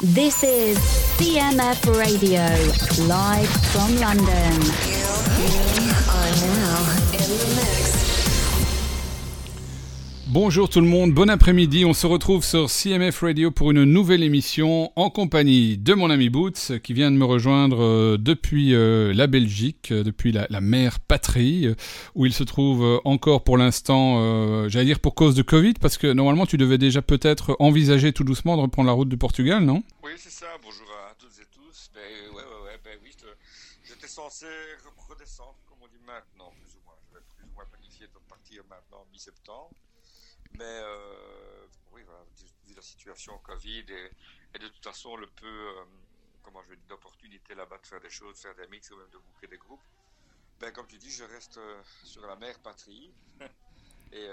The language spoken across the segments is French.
This is CMF Radio, live from London. We are now in the mix. Bonjour tout le monde, bon après-midi, on se retrouve sur CMF Radio pour une nouvelle émission en compagnie de mon ami Boots qui vient de me rejoindre depuis la Belgique, depuis la mère patrie, où il se trouve encore pour l'instant, j'allais dire pour cause de Covid, parce que normalement tu devais déjà peut-être envisager tout doucement de reprendre la route du Portugal, non ? Oui, c'est ça, bonjour à toutes et tous. Oui, j'étais censé redescendre, comme on dit maintenant, plus ou moins. Je vais plus ou moins planifier de partir maintenant mi-septembre. Mais oui, voilà, vu la situation Covid et de toute façon le peu, comment je vais dire, d'opportunité là-bas de faire des choses, de faire des mix ou même de boucler des groupes, ben, comme tu dis, je reste sur la mère patrie. Et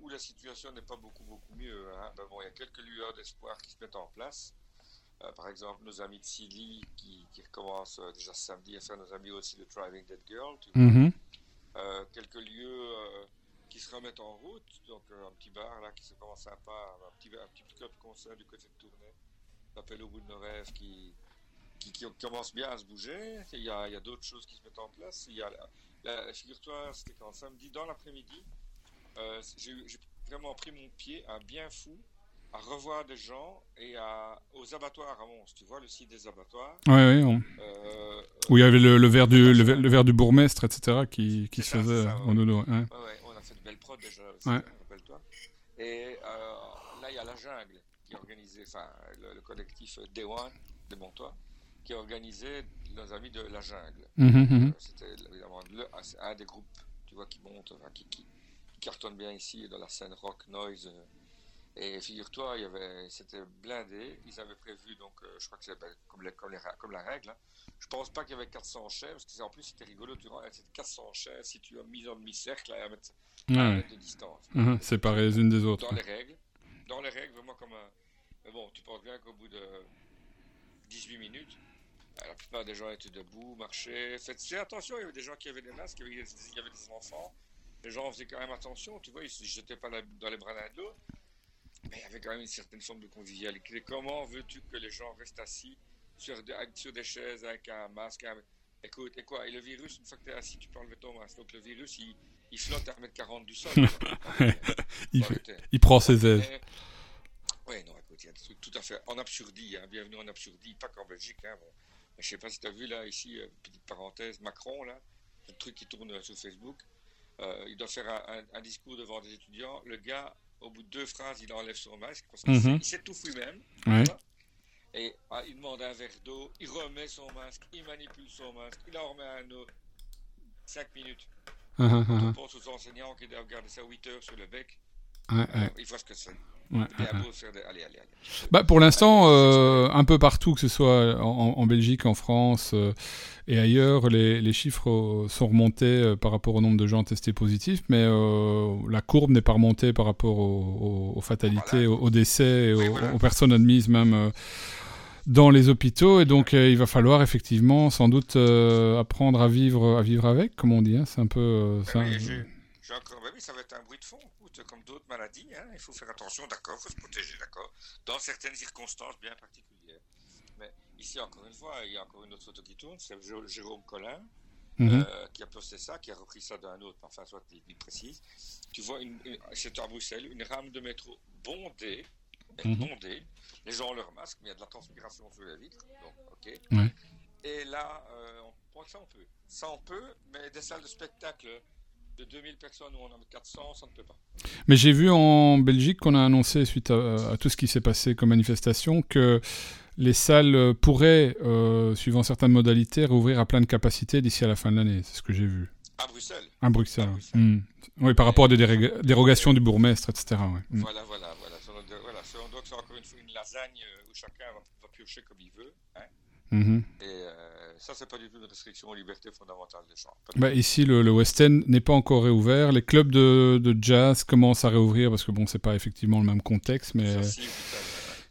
où la situation n'est pas beaucoup mieux. Hein. Ben, bon, il y a quelques lueurs d'espoir qui se mettent en place. Par exemple, nos amis de Silly qui recommencent déjà samedi à faire nos amis aussi de Driving Dead Girl. Tu vois. Mm-hmm. Quelques lieux qui se remettent en route. Donc, un petit bar là qui se commence sympa, un petit club concert du côté de Tournai, s'appelle Au bout de nos rêves, qui commence bien à se bouger. Il y a d'autres choses qui se mettent en place. Il y a figure-toi, c'était quand samedi dans l'après-midi, j'ai vraiment pris mon pied à bien fou. À revoir des gens et aux abattoirs à Mons, tu vois, le site des abattoirs. Oui, oui. Où il y avait le verre du bourgmestre, etc., qui se faisait en dodo. Ouais. Ouais, on a fait de belles prods déjà, ouais. Rappelle-toi. Et là, il y a La Jungle qui a organisé, enfin, le collectif Day One, de Montois, qui a organisé nos amis de La Jungle. Mm-hmm. C'était évidemment un des groupes, tu vois, qui monte, enfin, qui cartonne bien ici, dans la scène rock, noise. Et figure-toi, c'était blindé. Ils avaient prévu, donc je crois que c'est comme la règle. Hein. Je pense pas qu'il y avait 400 chaises, parce que en plus c'était rigolo. Tu vois, c'était 400 chaises situées en demi-cercle à 1 mètre de distance. Uh-huh, séparées les unes des autres. Dans les règles. Dans les règles, vraiment comme un. Mais bon, tu penses bien qu'au bout de 18 minutes, la plupart des gens étaient debout, marchaient. Faites attention, il y avait des gens qui avaient des masques, il y avait des enfants. Les gens faisaient quand même attention, tu vois, ils se jetaient pas dans les bras l'un de l'autre. Mais il y avait quand même une certaine forme de convivialité. Comment veux-tu que les gens restent assis sur des chaises avec un masque Écoute, et quoi ? Et le virus, une fois que tu es assis, tu parles de ton masque. Donc le virus, il flotte à 1m40 du sol. Il prend ses aises. Oui, non, écoute, il y a des trucs tout à fait en absurdie. Hein. Bienvenue en absurdie, pas qu'en Belgique. Hein, bon. Je ne sais pas si tu as vu, là, ici, petite parenthèse, Macron, là, le truc qui tourne sur Facebook. Il doit faire un discours devant des étudiants. Le gars... Au bout de 2 phrases, il enlève son masque parce qu'il s'étouffe lui-même. Ouais. Et il demande un verre d'eau, il remet son masque, il manipule son masque, il en remet un autre. 5 minutes. On pense aux enseignants qui doivent garder ça 8 heures sur le bec. Ouais, ouais. Il faut ce que c'est. Ouais, allez. Bah, pour l'instant, un peu partout, que ce soit en Belgique, en France et ailleurs, les chiffres sont remontés par rapport au nombre de gens testés positifs, mais la courbe n'est pas remontée par rapport aux fatalités, voilà. aux décès, et aux personnes admises même dans les hôpitaux. Et donc, il va falloir effectivement, sans doute, apprendre à vivre avec, comme on dit. Hein. C'est un peu... ça va être un bruit de fond, comme d'autres maladies, hein. Il faut faire attention, d'accord, il faut se protéger, d'accord, dans certaines circonstances bien particulières. Mais ici, encore une fois, il y a encore une autre photo qui tourne, c'est Jérôme Collin, qui a posté ça, qui a repris ça d'un autre, enfin, soit il précise. Tu vois, c'est à Bruxelles, une rame de métro bondée, les gens ont leur masque, mais il y a de la transpiration sous la vitre, donc, ok. Ouais. Et là, on peut, mais des salles de spectacle... de 2000 personnes, où on en a 400, ça ne peut pas. Mais j'ai vu en Belgique qu'on a annoncé, suite à tout ce qui s'est passé comme manifestation, que les salles pourraient, suivant certaines modalités, rouvrir à pleine capacité d'ici à la fin de l'année. C'est ce que j'ai vu. À Bruxelles. Mmh. Oui, par rapport à des dérogations du bourgmestre, etc. Ouais. Mmh. Voilà. Donc, c'est encore une lasagne où chacun va piocher comme il veut. Hein. Mmh. Et ça, c'est pas du tout une restriction aux libertés fondamentales des gens. Bah, ici, le West End n'est pas encore réouvert. Les clubs de jazz commencent à réouvrir parce que bon, c'est pas effectivement le même contexte, mais ça, si,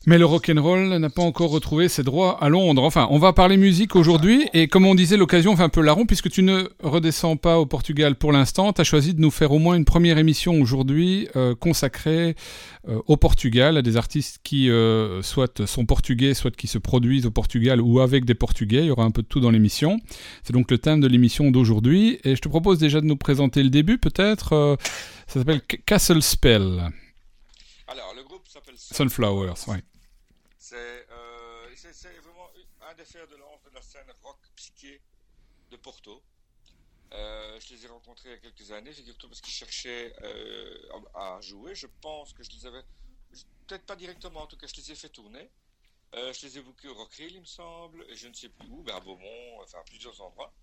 Mais le rock'n'roll n'a pas encore retrouvé ses droits à Londres. Enfin, on va parler musique aujourd'hui et comme on disait, l'occasion fait un peu la ronde puisque tu ne redescends pas au Portugal pour l'instant. Tu as choisi de nous faire au moins une première émission aujourd'hui consacrée au Portugal, à des artistes qui soit sont portugais, soit qui se produisent au Portugal ou avec des Portugais. Il y aura un peu de tout dans l'émission. C'est donc le thème de l'émission d'aujourd'hui et je te propose déjà de nous présenter le début peut-être. Ça s'appelle Castle Spell. Alors, le groupe s'appelle Sunflowers, oui. C'est vraiment un des fers de lance de la scène rock psyché de Porto. Je les ai rencontrés il y a quelques années, surtout parce qu'ils cherchaient à jouer. Je pense que je les avais, peut-être pas directement, en tout cas je les ai fait tourner. Je les ai bookés au Rock'n'Roll, il me semble, et je ne sais plus où, à Beaumont, enfin à plusieurs endroits.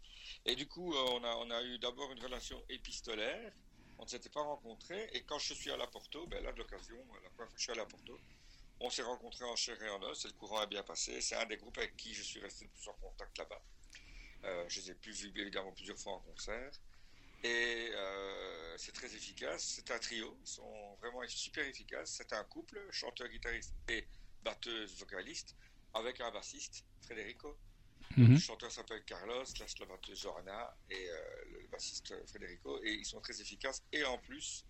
Et du coup, on a eu d'abord une relation épistolaire. On ne s'était pas rencontrés, et quand je suis allé à Porto, ben là de l'occasion, la première fois que je suis allé à Porto, on s'est rencontrés en chair et en os, et le courant est bien passé. C'est un des groupes avec qui je suis resté le plus en contact là-bas. Je les ai vus évidemment plusieurs fois en concert, et c'est très efficace. C'est un trio, ils sont vraiment super efficaces. C'est un couple, chanteur, guitariste et batteuse, vocaliste, avec un bassiste, Frédérico. Mm-hmm. Le chanteur s'appelle Carlos, la batteuse Johanna et le bassiste Frédérico, et ils sont très efficaces. Et en plus,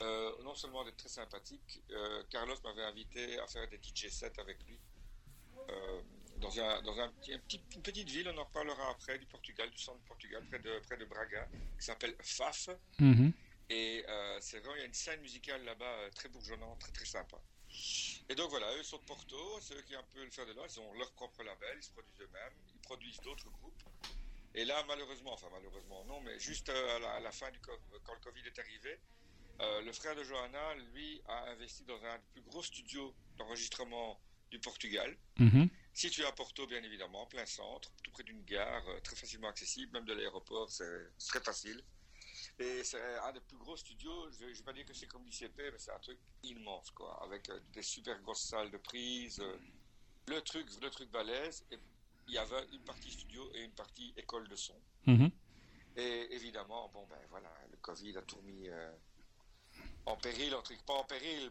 non seulement d'être très sympathiques, Carlos m'avait invité à faire des DJ sets avec lui dans une petite ville, on en reparlera après, du Portugal, du centre du Portugal, près de Braga, qui s'appelle Fafe. Mm-hmm. Et c'est vraiment, il y a une scène musicale là-bas très bourgeonnante, très très sympa. Et donc voilà, eux sont de Porto, c'est eux qui ont un peu le fer de lance, ils ont leur propre label, ils se produisent eux-mêmes, ils produisent d'autres groupes. Et là, malheureusement non, mais juste à la fin, quand le Covid est arrivé, le frère de Johanna, lui, a investi dans un des plus gros studios d'enregistrement du Portugal, mm-hmm. situé à Porto, bien évidemment, en plein centre, tout près d'une gare, très facilement accessible, même de l'aéroport, c'est très facile. Et c'est un des plus gros studios, je ne vais pas dire que c'est comme l'ICP, mais c'est un truc immense, quoi, avec des super grosses salles de prise, le truc balèze. Et il y avait une partie studio et une partie école de son. Mm-hmm. Et évidemment, le Covid a tout mis en péril,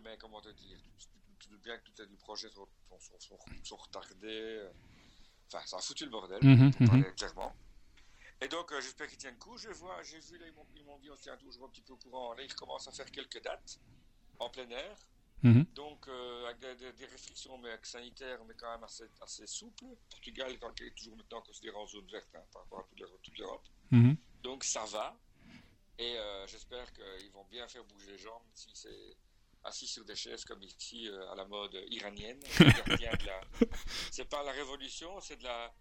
mais comment te dire, tout bien que tous les projets sont retardés, ça a foutu le bordel, pour parler clairement. Et donc, j'espère qu'ils tiennent coup. J'ai vu, là, ils m'ont dit, on se tient toujours un petit peu au courant. Là, ils commencent à faire quelques dates en plein air. Mm-hmm. Donc, avec des restrictions sanitaires, mais quand même assez souples. Portugal est toujours maintenant considéré en zone verte par rapport à toute l'Europe. Mm-hmm. Donc, ça va. Et j'espère qu'ils vont bien faire bouger les jambes si c'est assis sur des chaises comme ici, à la mode iranienne. C'est pas la révolution, c'est de la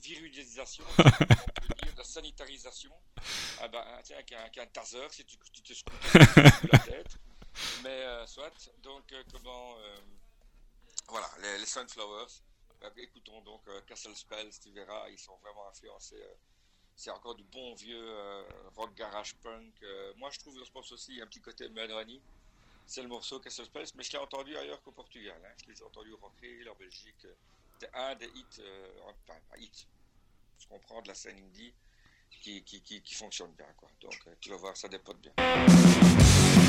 virudisation, la sanitarisation, avec un taser, si tu te scouts la tête, mais soit, donc les Sunflowers, écoutons donc Castle Spells, tu verras, ils sont vraiment influencés, c'est encore du bon vieux rock garage punk, moi je trouve, je pense aussi, un petit côté Melanie, c'est le morceau Castle Spells, mais je l'ai entendu ailleurs qu'au Portugal, je les ai entendus au Rock'n'Roll, en Belgique, c'est un des hits, ce qu'on prend de la scène indie qui fonctionne bien, quoi. Donc tu vas voir, ça dépote bien. Face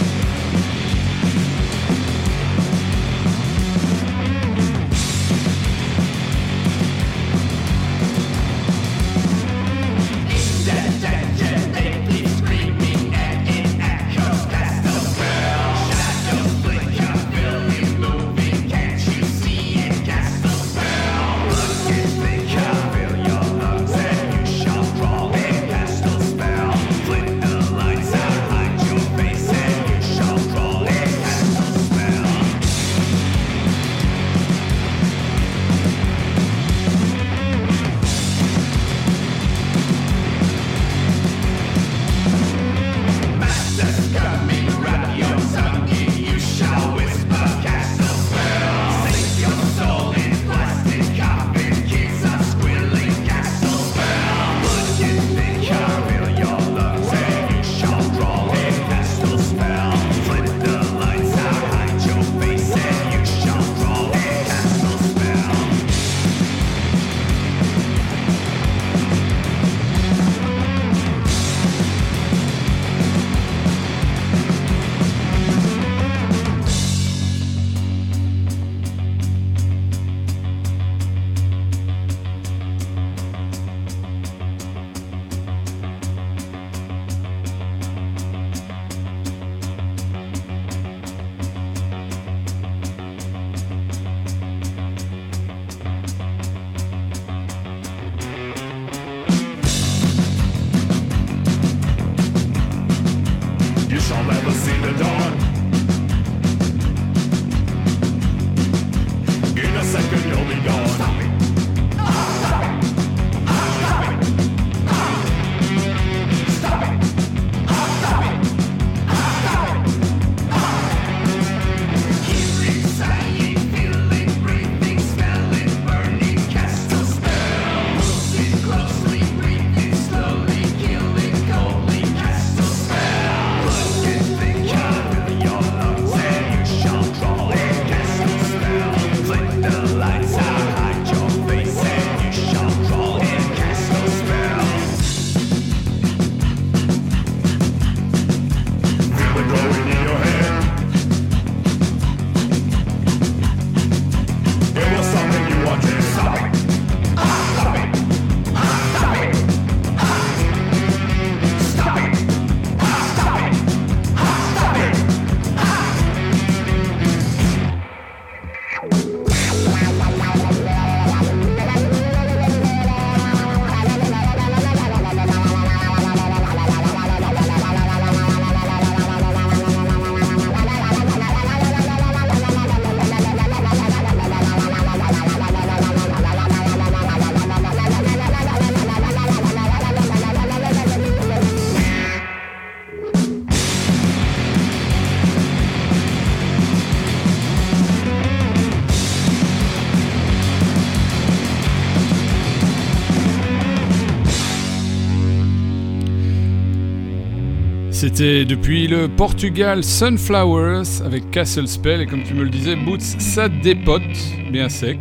C'était depuis le Portugal Sunflowers avec Castle Spell, et comme tu me le disais Boots, ça dépote bien sec,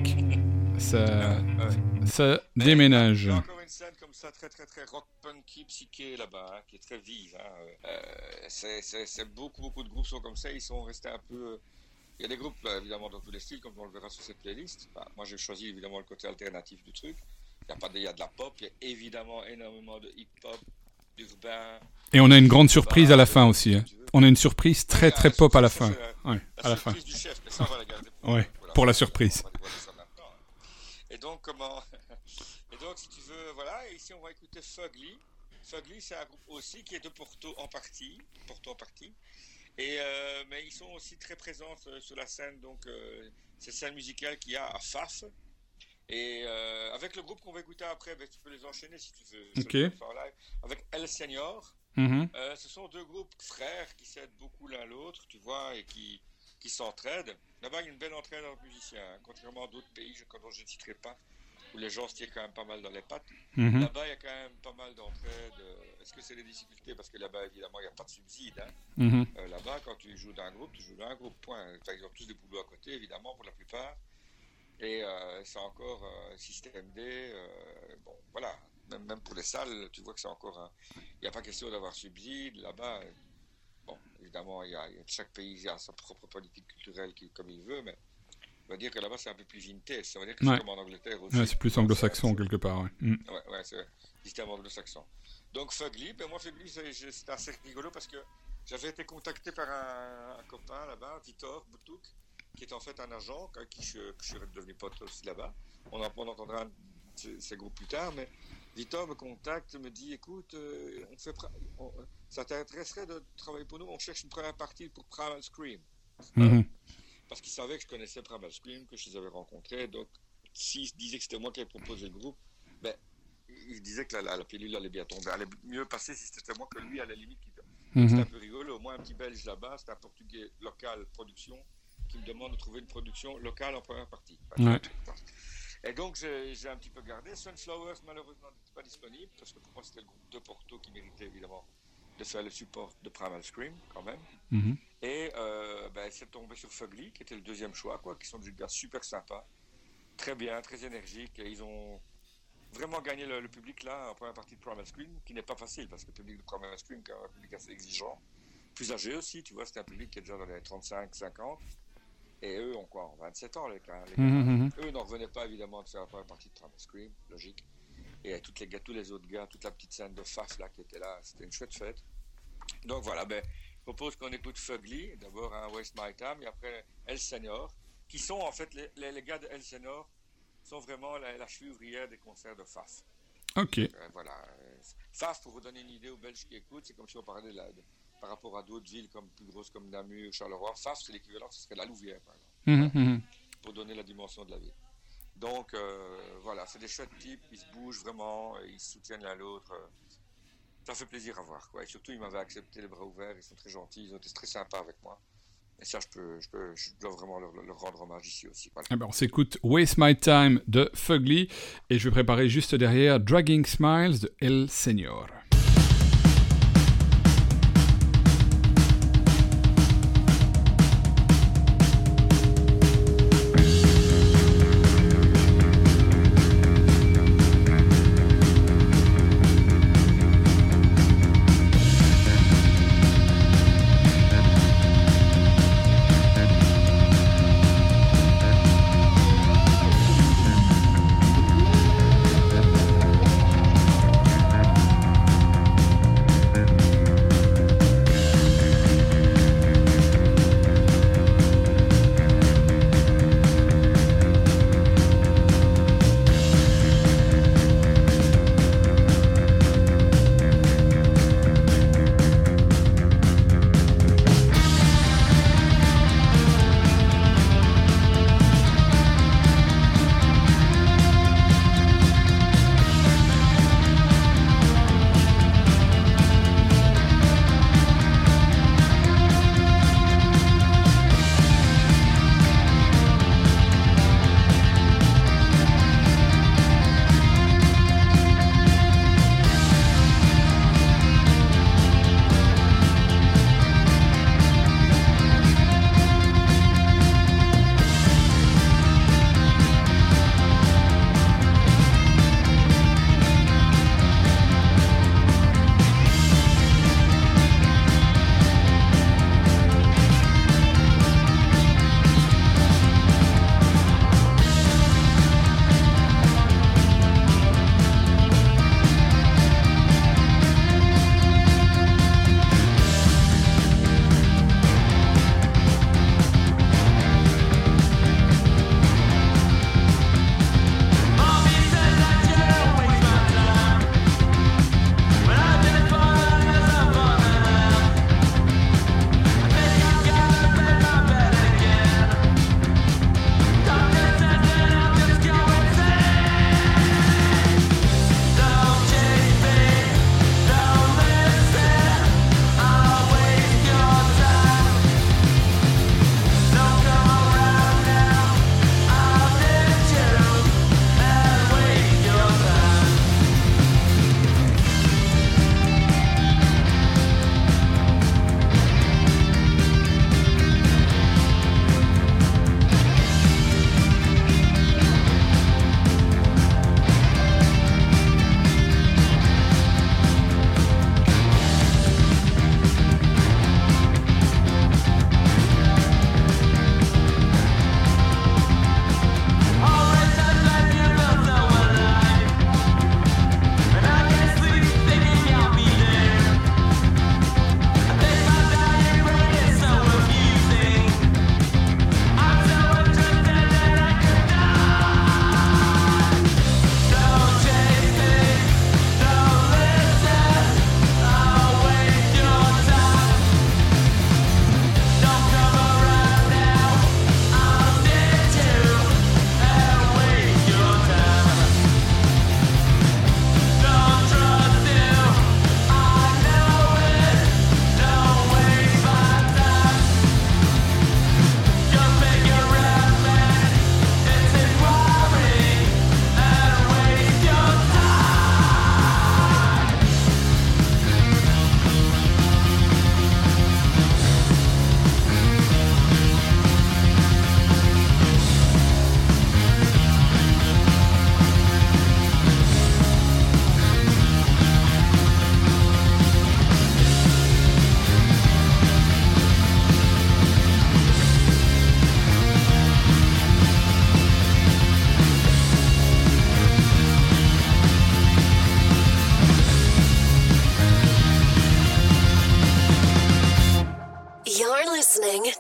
ça déménage. Ça très rock punky psyché là-bas, hein, qui est très vive. Hein. C'est beaucoup de groupes sont comme ça, ils sont restés un peu. Il y a des groupes évidemment dans tous les styles, comme on le verra sur cette playlist. Bah, moi j'ai choisi évidemment le côté alternatif du truc. Il y a de la pop, il y a évidemment énormément de hip-hop, d'urbain. Et on a une grande surprise à la fin aussi. Hein. On a une surprise très pop à la fin. La surprise du chef, mais ça on va la garder pour la surprise. On va dévoiler ça maintenant. Et donc comment. Et donc, si tu veux, voilà, et ici on va écouter Fugly. Fugly, c'est un groupe aussi qui est de Porto en partie. Et, mais ils sont aussi très présents sur la scène, donc cette scène musicale qu'il y a à Fafe. Et avec le groupe qu'on va écouter après, ben, tu peux les enchaîner si tu veux. Okay. Avec El Señor. Mm-hmm. Ce sont deux groupes frères qui s'aident beaucoup l'un l'autre, tu vois, et qui s'entraident. Là-bas, il y a une belle entraide entre musiciens, hein, contrairement à d'autres pays dont je ne citerai pas. Où les gens se tirent quand même pas mal dans les pattes. Mm-hmm. Là-bas, il y a quand même pas mal d'entraide. Est-ce que c'est des difficultés ? Parce que là-bas, évidemment, il n'y a pas de subside. Hein. Mm-hmm. Là-bas, quand tu joues dans un groupe, point. Enfin, ils ont tous des boulots à côté, évidemment, pour la plupart. Et c'est encore système D. Bon, voilà. Même pour les salles, tu vois que c'est encore... Il n'y a pas question d'avoir subside. Là-bas, bon, évidemment, chaque pays a sa propre politique culturelle comme il veut, mais... On va dire que là-bas, c'est un peu plus vintage. Ça veut dire que c'est comme en Angleterre aussi. Ouais, c'est plus anglo-saxon, quelque part. Ouais, ouais c'est un système anglo-saxon. Donc, Fugly, moi, Fugly, c'est assez rigolo parce que j'avais été contacté par un copain là-bas, Victor Boutouk, qui est en fait un agent, avec qui je suis devenu pote aussi là-bas. On entendra ces groupes plus tard, mais Victor me contacte, me dit, écoute, ça t'intéresserait de travailler pour nous ? On cherche une première partie pour Primal Scream. Mm-hmm. Parce qu'ils savaient que je connaissais Primal Scream, que je les avais rencontrés, donc s'ils disaient que c'était moi qui avais proposé le groupe, ben, ils disaient que la pilule allait bien tomber, allait mieux passer si c'était moi que lui, à la limite. Mm-hmm. C'était un peu rigolo, moi un petit Belge là-bas, c'était un Portugais local production, qui me demande de trouver une production locale en première partie. Ouais. Et donc j'ai un petit peu gardé, Sunflowers malheureusement n'était pas disponible, parce que pour moi c'était le groupe de Porto qui méritait évidemment de faire le support de Primal Scream, quand même. Mm-hmm. Et c'est tombé sur Fugly, qui était le deuxième choix, quoi, qui sont des gars super sympas, très bien, très énergiques. Et ils ont vraiment gagné le public, là, en première partie de Primal Scream, qui n'est pas facile, parce que le public de Primal Scream, c'est un public assez exigeant, plus âgé aussi, tu vois, c'est un public qui est déjà dans les 35-50. Et eux ont quoi, 27 ans, les gars. Mm-hmm. Eux n'en revenaient pas, évidemment, de faire la première partie de Primal Scream, logique. Et tous les autres gars, toute la petite scène de Fafe là qui était là, c'était une chouette fête. Donc voilà, je propose qu'on écoute Fugly, d'abord Waste My Time, et après El Señor, qui sont en fait, les gars de El Señor sont vraiment la cheville ouvrière des concerts de Fafe. Ok. Voilà. Fafe, pour vous donner une idée aux Belges qui écoutent, c'est comme si on parlait par rapport à d'autres villes comme plus grosses comme Namur, Charleroi. Fafe, c'est l'équivalent, ce serait la Louvière, par exemple, mm-hmm. Pour donner la dimension de la ville. Donc voilà, c'est des chouettes types, ils se bougent vraiment, ils se soutiennent l'un l'autre. Ça fait plaisir à voir, quoi. Et surtout, ils m'avaient accepté les bras ouverts, ils sont très gentils, ils ont été très sympas avec moi. Et ça, je dois vraiment leur rendre hommage ici aussi. Voilà. Ah ben, on s'écoute Waste My Time de Fugly, et je vais préparer juste derrière Dragging Smiles de El Señor.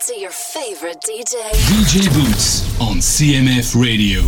to your favorite DJ. DJ Boots on CMF Radio.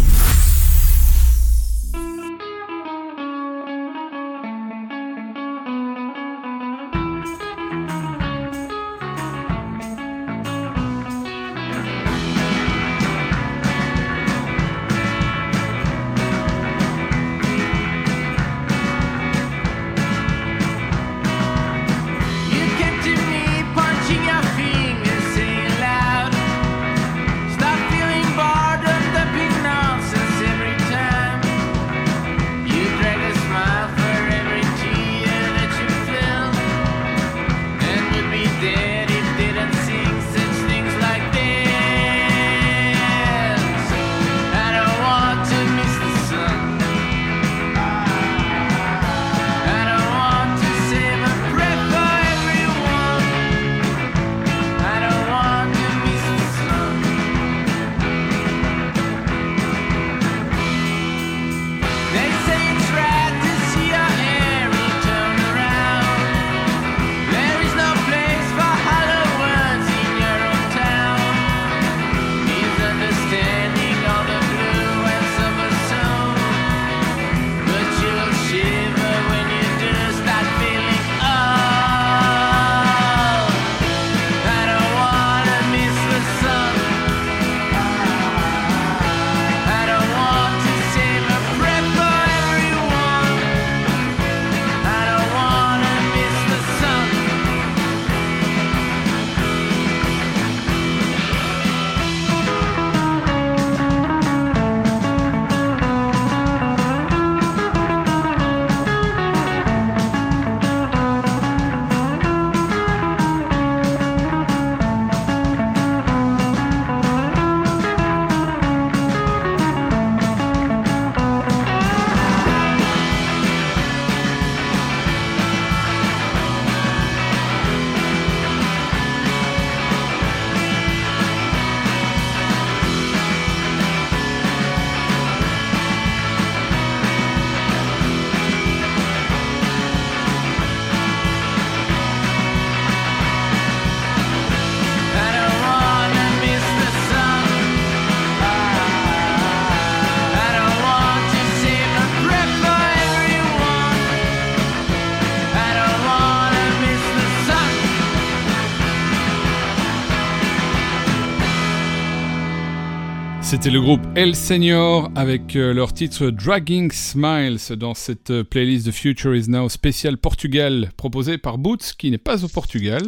C'était le groupe El Señor avec leur titre Dragging Smiles dans cette playlist The Future Is Now spéciale Portugal proposée par Boots qui n'est pas au Portugal,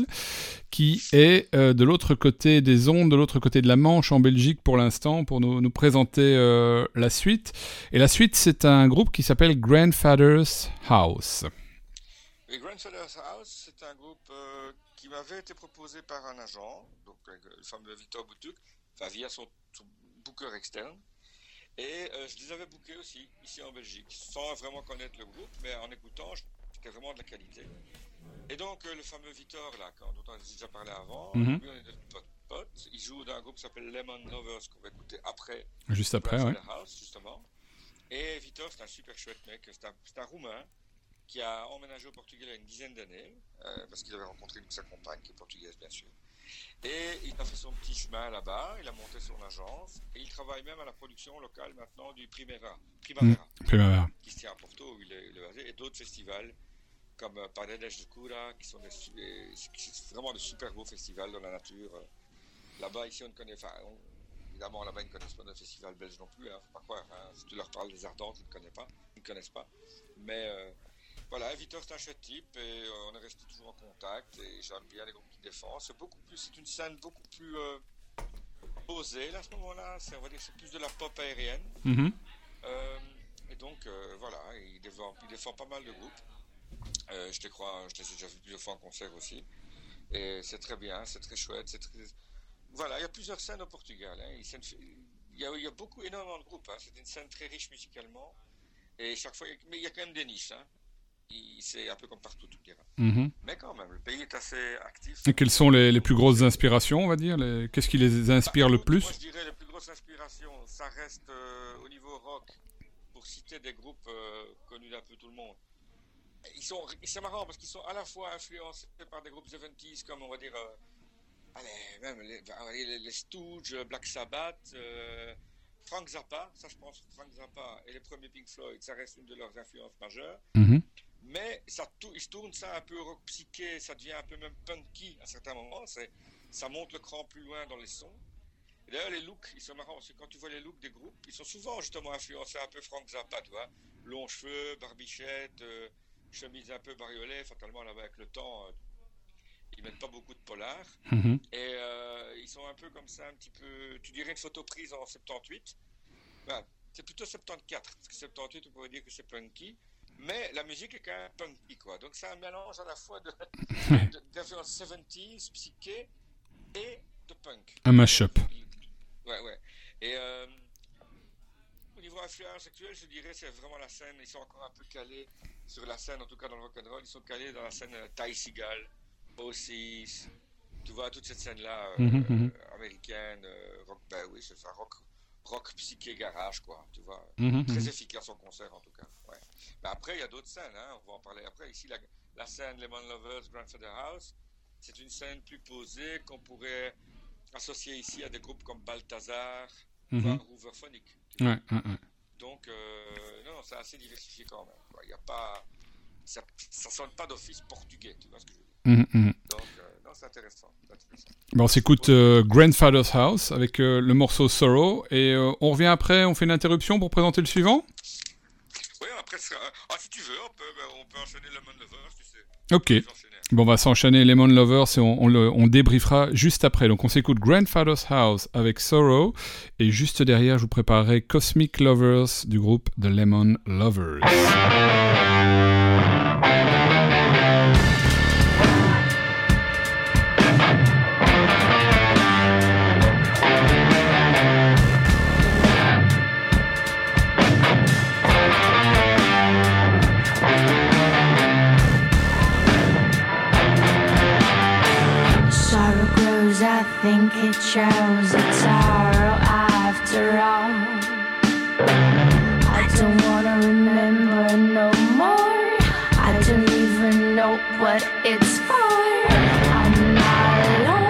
qui est de l'autre côté des ondes, de l'autre côté de la Manche en Belgique pour l'instant pour nous présenter la suite. Et la suite c'est un groupe qui s'appelle Grandfather's House. Et Grandfather's House c'est un groupe qui m'avait été proposé par un agent, donc le fameux Victor Boutuc, enfin via son booker externe, et je les avais bookés aussi ici en Belgique sans vraiment connaître le groupe, mais en écoutant c'était vraiment de la qualité. Et donc le fameux Victor là, dont on a déjà parlé avant, lui on est notre pote, il joue dans un groupe qui s'appelle Lemon Lovers qu'on va écouter après, juste après, ouais. House, justement. Et Victor c'est un super chouette mec, c'est un Roumain qui a emménagé au Portugal il y a une dizaine d'années parce qu'il avait rencontré sa compagne qui est portugaise bien sûr. Et il a fait son petit chemin là-bas, il a monté son agence, et il travaille même à la production locale maintenant du Primavera. Qui se tient à Porto, où il est basé, et d'autres festivals comme Paredes de Cura, qui sont vraiment de super beaux festivals dans la nature. Là-bas, ici, on ne connaît pas. Évidemment, là-bas, ils ne connaissent pas notre festival belge non plus, faut pas croire. Si tu leur parles des Ardentes, ils ne connaissent pas. Mais voilà, Victor c'est un chouette type et on est resté toujours en contact et j'aime bien les groupes qui défendent. C'est une scène beaucoup plus posée là, à ce moment-là, on va dire c'est plus de la pop aérienne. Et donc voilà, il défend pas mal de groupes. Je les ai déjà vus plusieurs fois en concert aussi. Et c'est très bien, c'est très chouette. Voilà, il y a plusieurs scènes au Portugal. Il y a énormément de groupes. C'est une scène très riche musicalement. Et chaque fois, mais il y a quand même des niches. C'est un peu comme partout, tu diras. Mais quand même, le pays est assez actif. Et quelles sont les plus grosses inspirations, on va dire qu'est-ce qui les inspire le plus? Moi, je dirais les plus grosses inspirations, ça reste au niveau rock, pour citer des groupes connus d'un peu tout le monde. C'est marrant parce qu'ils sont à la fois influencés par des groupes 70s, comme on va dire allez, même les Stooges, Black Sabbath, Frank Zappa, ça je pense, Frank Zappa et les premiers Pink Floyd, ça reste une de leurs influences majeures. Mm-hmm. Mais ça, ils tournent ça un peu rock psyché, ça devient un peu même punky à certains moments, ça monte le cran plus loin dans les sons. Et d'ailleurs les looks, ils sont marrants, parce que quand tu vois les looks des groupes, ils sont souvent justement influencés un peu Frank Zappa, tu vois, longs cheveux, barbichette, chemise un peu bariolée, fatalement là-bas avec le temps, ils mettent pas beaucoup de polar, mm-hmm. Et ils sont un peu comme ça, un petit peu, tu dirais une photo prise en 78, voilà, c'est plutôt 74, parce que 78 on pourrait dire que c'est punky, mais la musique est quand même punky, quoi. Donc c'est un mélange à la fois d'influence 70s, psyché et de punk. Un mash-up. Ouais, ouais. Et au niveau influence actuelle, je dirais c'est vraiment la scène, ils sont encore un peu calés sur la scène, en tout cas dans le rock'n'roll, ils sont calés dans la scène Ty Seagal, O6, tu vois, toute cette scène-là, américaine, rock, ben oui, c'est ça, rock psyché garage, quoi, tu vois, très efficace en concert, en tout cas, ouais. Ben après, il y a d'autres scènes, hein, on va en parler après, ici, la scène Lemon Lovers, Grandfather's House, c'est une scène plus posée qu'on pourrait associer ici à des groupes comme Balthazar, voire Hooverphonic, donc, non, c'est assez diversifié quand même, quoi, il n'y a pas, ça sonne pas d'office portugais, tu vois ce que je veux dire. Donc, non, c'est intéressant. Bon, on s'écoute Grandfather's House avec le morceau Sorrow et on revient après, on fait une interruption pour présenter le suivant. Oui, après, si tu veux, on peut enchaîner Lemon Lovers, tu sais. Ok, bon, on va s'enchaîner Lemon Lovers et on débriefera juste après. Donc, on s'écoute Grandfather's House avec Sorrow et juste derrière, je vous préparerai Cosmic Lovers du groupe The Lemon Lovers. I think it shows, it's sorrow after all. I don't wanna remember no more. I don't even know what it's for. I'm not alone.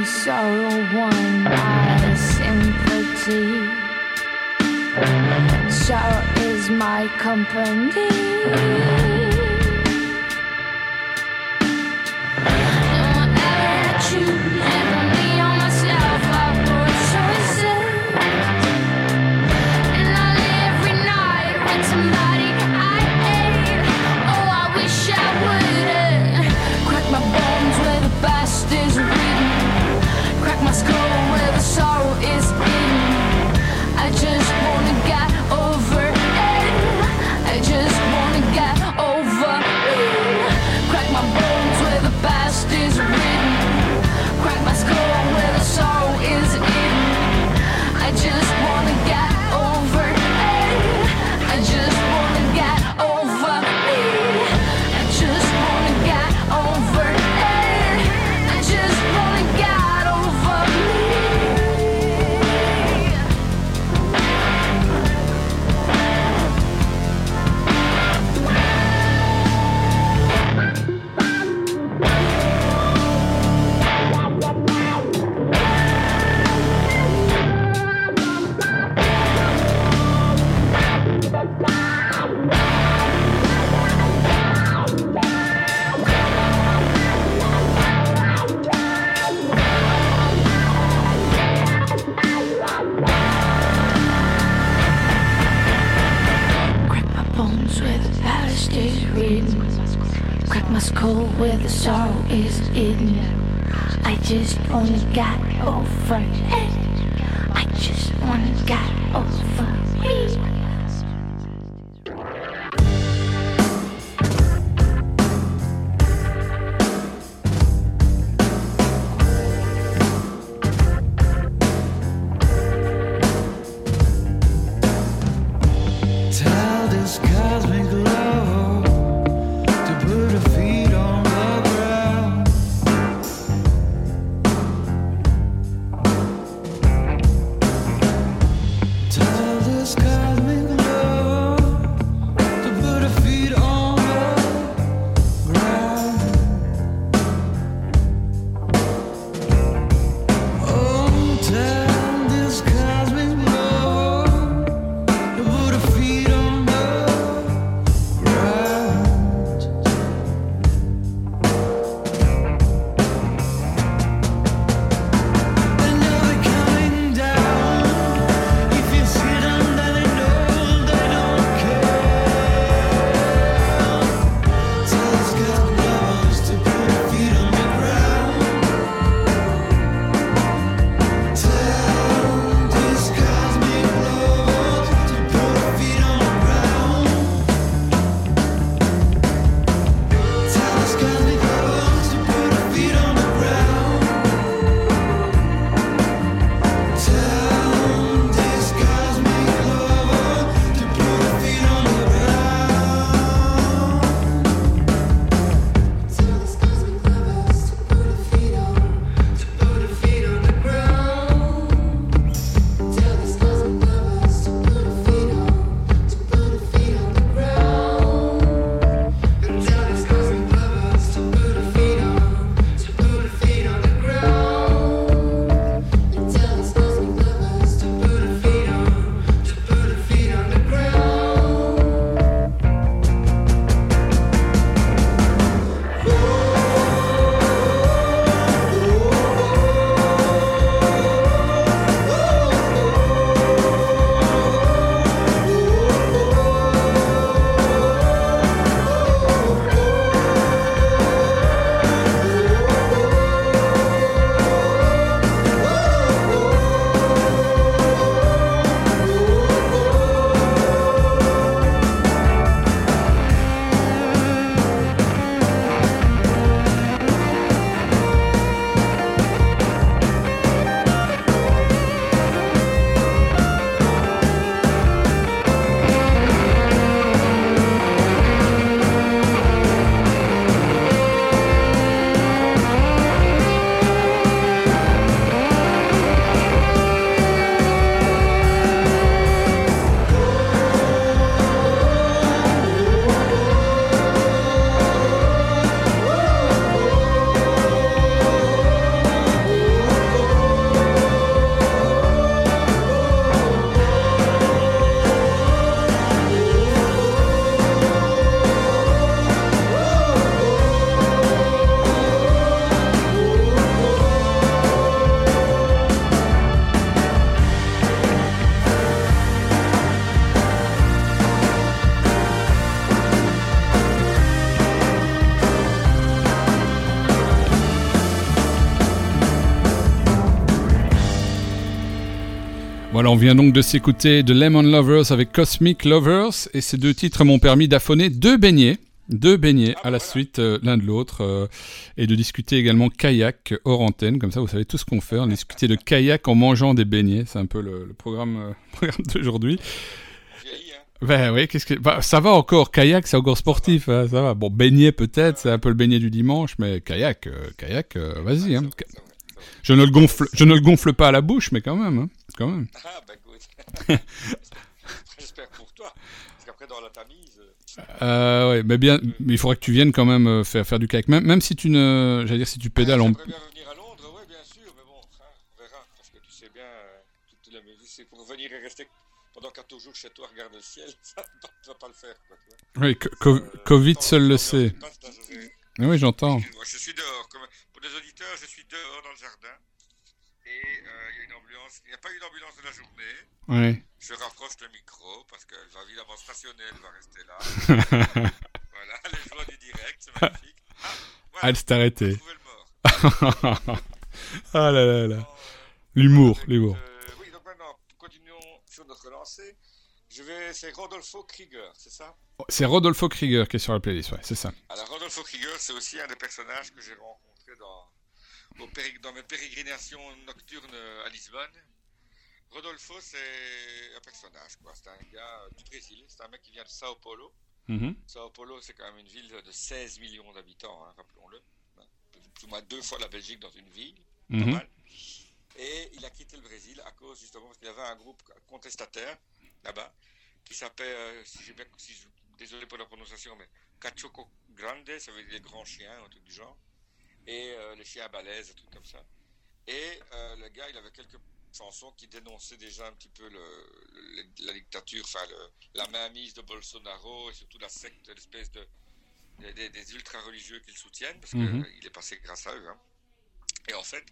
Sorrow won my sympathy. Sorrow is my company. I just wanna get over it. I just wanna get over it. street. Crack my skull where the sorrow is hidden. I just only got over it. I just only got over it. Voilà, on vient donc de s'écouter de Lemon Lovers avec Cosmic Lovers, et ces deux titres m'ont permis d'affonner deux beignets à la suite l'un de l'autre, et de discuter également kayak hors antenne, comme ça vous savez tout ce qu'on fait, on discutait de kayak en mangeant des beignets, c'est un peu le programme d'aujourd'hui. Ben oui, ça va encore, kayak c'est encore sportif, hein, ça va, bon beignet peut-être, c'est un peu le beignet du dimanche, mais kayak, vas-y hein. Je ne le gonfle pas à la bouche, mais quand même. Hein, quand même. Ah, bah écoute. J'espère pour toi. Parce qu'après, dans la Tamise. Oui, mais il faudrait que tu viennes quand même faire du kayak. Même si tu ne. J'allais dire, si tu pédales. J'aimerais bien revenir à Londres, oui, bien sûr. Mais bon, hein, on verra. Parce que tu sais bien, toute la musique, c'est pour venir et rester pendant 14 jours chez toi, regarder le ciel. Ça ne va pas le faire, quoi. Oui, Covid seul le sait. Oui, j'entends. Je suis dehors. Pour les auditeurs, je suis dehors dans le jardin. Et il y a une ambulance. Il n'y a pas eu d'ambulance de la journée. Oui. Je rapproche le micro parce qu'elle va évidemment stationner, elle va rester là. Voilà, les direct, c'est magnifique. Ah, voilà, elle s'est arrêtée. Ah là là là. L'humour, avec, l'humour. Oui, donc maintenant, continuons sur notre lancée. C'est Rodolfo Krieger, c'est ça ? C'est Rodolfo Krieger qui est sur la playlist, ouais, c'est ça. Alors, Rodolfo Krieger, c'est aussi un des personnages que j'ai rencontré dans mes pérégrinations nocturnes à Lisbonne. Rodolfo, c'est un personnage, quoi. C'est un gars du Brésil, c'est un mec qui vient de São Paulo. Mm-hmm. São Paulo, c'est quand même une ville de 16 millions d'habitants, hein, rappelons-le. Plus ou moins 2 fois la Belgique dans une ville, mm-hmm. Pas mal. Et il a quitté le Brésil à cause, justement, parce qu'il avait un groupe contestataire là-bas, qui s'appelle, désolé pour la prononciation, mais Cachoco Grande, ça veut dire les grands chiens, un truc du genre, et les chiens balèzes, un truc comme ça. Et le gars, il avait quelques chansons qui dénonçaient déjà un petit peu la dictature, enfin, la mainmise de Bolsonaro, et surtout la secte, l'espèce des ultra-religieux qu'ils soutiennent, parce qu'il est passé grâce à eux, hein. Et en fait,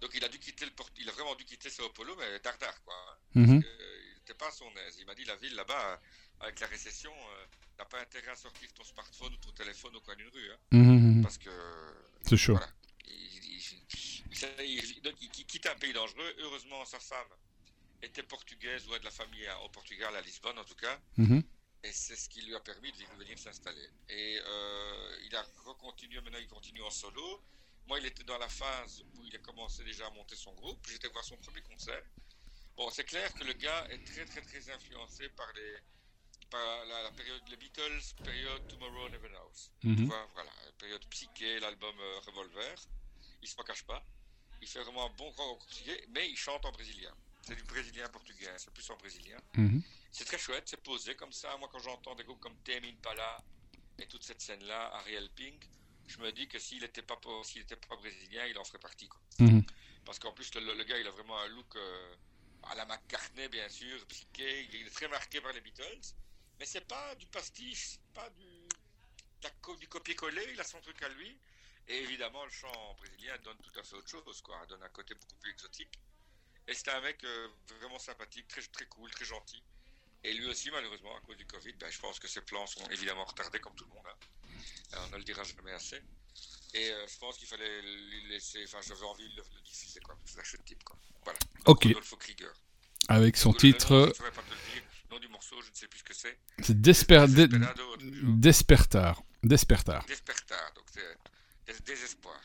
donc il a dû quitter il a vraiment dû quitter São Paulo, mais dardard, quoi. Mm-hmm. Parce qu'il n'était pas à son aise. Il m'a dit, la ville là-bas, avec la récession, t'as pas intérêt à sortir ton smartphone ou ton téléphone au coin d'une rue, hein. Mm-hmm. Parce que... C'est chaud. Voilà. Il quitte un pays dangereux. Heureusement, sa femme était portugaise, ou de la famille au Portugal, à Lisbonne en tout cas. Mm-hmm. Et c'est ce qui lui a permis de venir s'installer. Et il a recontinué, maintenant il continue en solo. Moi, il était dans la phase où il a commencé déjà à monter son groupe. J'étais voir son premier concert. Bon, c'est clair que le gars est très, très, très influencé par la période les Beatles, période Tomorrow Never Knows. Mm-hmm. Tu vois, voilà, période Psyché, l'album Revolver. Il se cache pas. Il fait vraiment un bon grand portugais, mais il chante en brésilien. C'est du brésilien portugais, c'est plus en brésilien. Mm-hmm. C'est très chouette, c'est posé comme ça. Moi, quand j'entends des groupes comme Tame Impala et toute cette scène-là, Ariel Pink, je me dis que s'il n'était pas brésilien, il en ferait partie, quoi. Mmh. Parce qu'en plus, le gars, il a vraiment un look à la McCartney, bien sûr, piqué, il est très marqué par les Beatles, mais c'est pas du pastiche, pas du copier-coller, il a son truc à lui, et évidemment, le chant brésilien donne tout à fait autre chose, quoi, donne un côté beaucoup plus exotique, et c'est un mec vraiment sympathique, très, très cool, très gentil, et lui aussi, malheureusement, à cause du Covid, ben, je pense que ses plans sont évidemment retardés, comme tout le monde, hein. On ne le dira jamais assez. Et je pense qu'il fallait le laisser. Enfin, j'avais envie de le diffuser, quoi. C'est un chouette type, quoi. Voilà. Donc, ok. Rodolfo Krieger. Avec son titre. Je ne saurais pas te le dire. Le nom du morceau, je ne sais plus ce que c'est. C'est Despertar. Despertar. Despertar. Donc, c'est désespoir.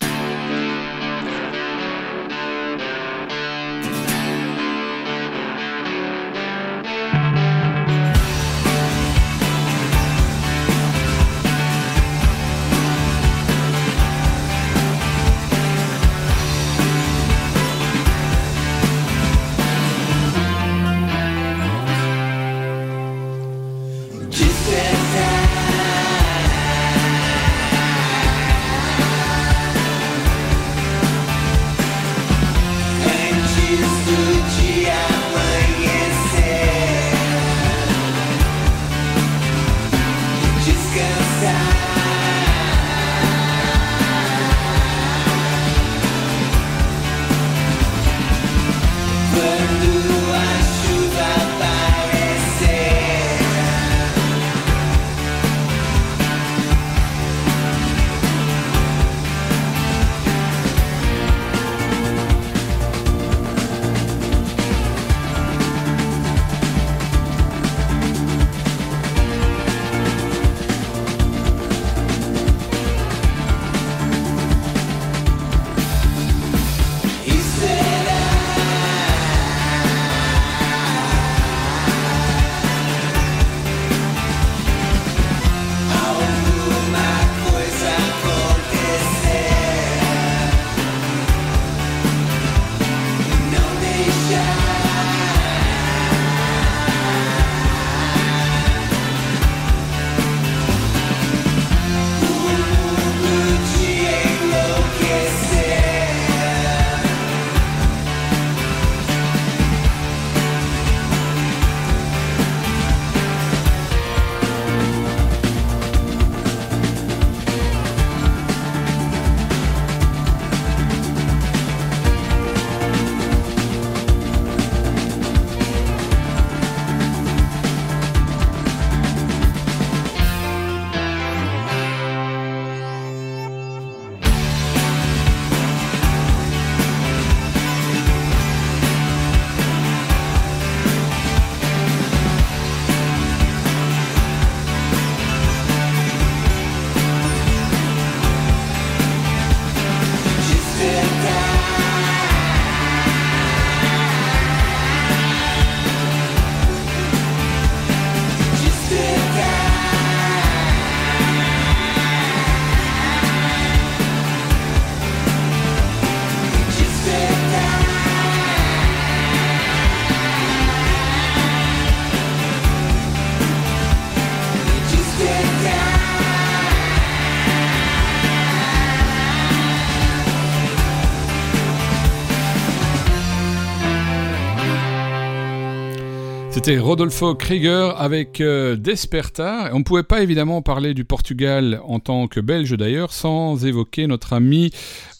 C'était Rodolfo Krieger avec Despertar. On ne pouvait pas évidemment parler du Portugal en tant que Belge d'ailleurs sans évoquer notre ami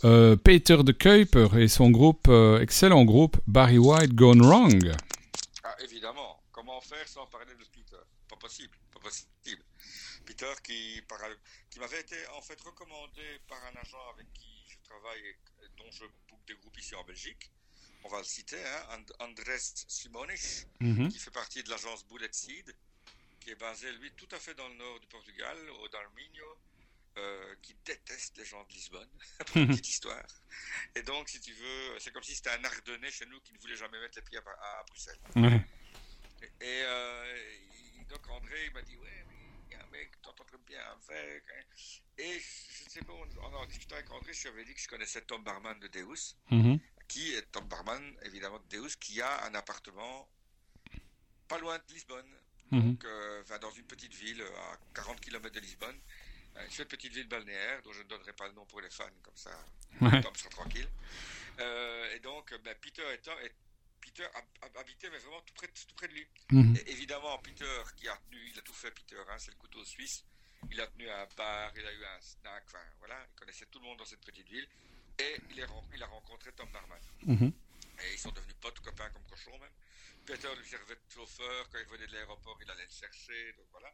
Peter de Kuiper et son groupe, excellent groupe, Barry White Gone Wrong. Ah, évidemment, comment faire sans parler de Peter ? Pas possible, pas possible. Peter qui m'avait été en fait recommandé par un agent avec qui je travaille et dont je boucle des groupes ici en Belgique. On va le citer, hein, Andrés Simonich, qui fait partie de l'agence Bullet Seed, qui est basée, lui, tout à fait dans le nord du Portugal, au Darminho, qui déteste les gens de Lisbonne, pour une petite histoire. Et donc, si tu veux, c'est comme si c'était un Ardennais chez nous qui ne voulait jamais mettre les pieds à Bruxelles. Ouais. Et donc, André, il m'a dit, ouais, mais il y a un mec, t'entends très bien avec. Et je ne sais pas, en discutant avec André, je lui avais dit que je connaissais Tom Barman de Deus. Qui est Tom Barman, évidemment, de Deus, qui a un appartement pas loin de Lisbonne, donc, dans une petite ville à 40 km de Lisbonne, une petite ville balnéaire, dont je ne donnerai pas le nom pour les fans, comme ça, Tom sera tranquille. Et donc, Peter habitait mais vraiment tout près de lui. Et évidemment, Peter, il a tout fait, Peter, hein, c'est le couteau suisse, il a tenu un bar, il a eu un snack, enfin, voilà, il connaissait tout le monde dans cette petite ville. Et il a rencontré Tom Barman. Et ils sont devenus potes, copains, comme cochons même. Peter lui servait de chauffeur. Quand il venait de l'aéroport, il allait le chercher. Donc voilà.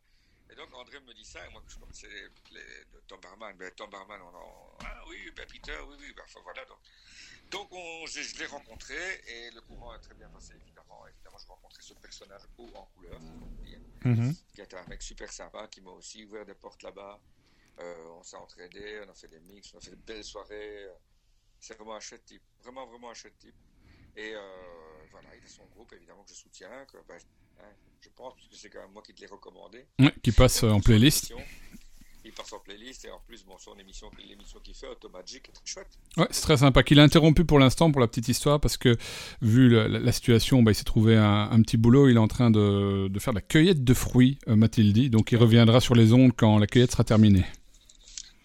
Et donc André me dit ça. Et moi, je connaissais Tom Barman. Ben, Tom Barman, ah oui, ben Peter, oui. Ben, enfin voilà. Donc je l'ai rencontré. Et le courant a très bien passé, évidemment. Évidemment, je rencontrais ce personnage haut en couleur. Qui était un mec super sympa, qui m'a aussi ouvert des portes là-bas. On s'est entraîné, on a fait des mix, on a fait de belles soirées. C'est vraiment un chouette type, vraiment un chouette type. Et voilà, il a son groupe évidemment que je soutiens, je pense, parce que c'est quand même moi qui te l'ai recommandé. Ouais, qui passe en playlist. Il passe en playlist et en plus, bon, son émission, l'émission qu'il fait, Automagic, est très chouette. Ouais, c'est très sympa. Qu'il a interrompu pour l'instant pour la petite histoire parce que, vu la situation, il s'est trouvé un petit boulot. Il est en train de faire de la cueillette de fruits, m'a-t-il dit. Donc il reviendra sur les ondes quand la cueillette sera terminée.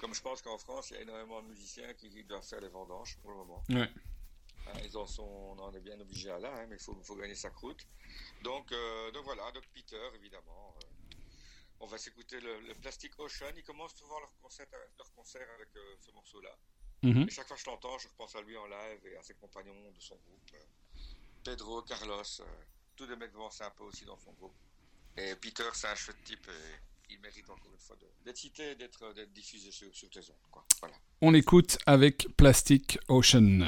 Comme je pense qu'en France, il y a énormément de musiciens qui doivent faire les vendanges pour le moment. Ouais. On en est bien obligé à là, mais il faut gagner sa croûte. Donc voilà, donc Peter, évidemment. On va s'écouter le Plastic Ocean. Ils commencent souvent leur concert avec ce morceau-là. Et chaque fois que je l'entends, je repense à lui en live et à ses compagnons de son groupe. Pedro, Carlos, tous des mecs vraiment sympas aussi dans son groupe. Et Peter, c'est un chouette type. Il mérite encore une fois d'être cité, d'être diffusé sur tes ondes, quoi. Voilà. On écoute avec Plastic Ocean.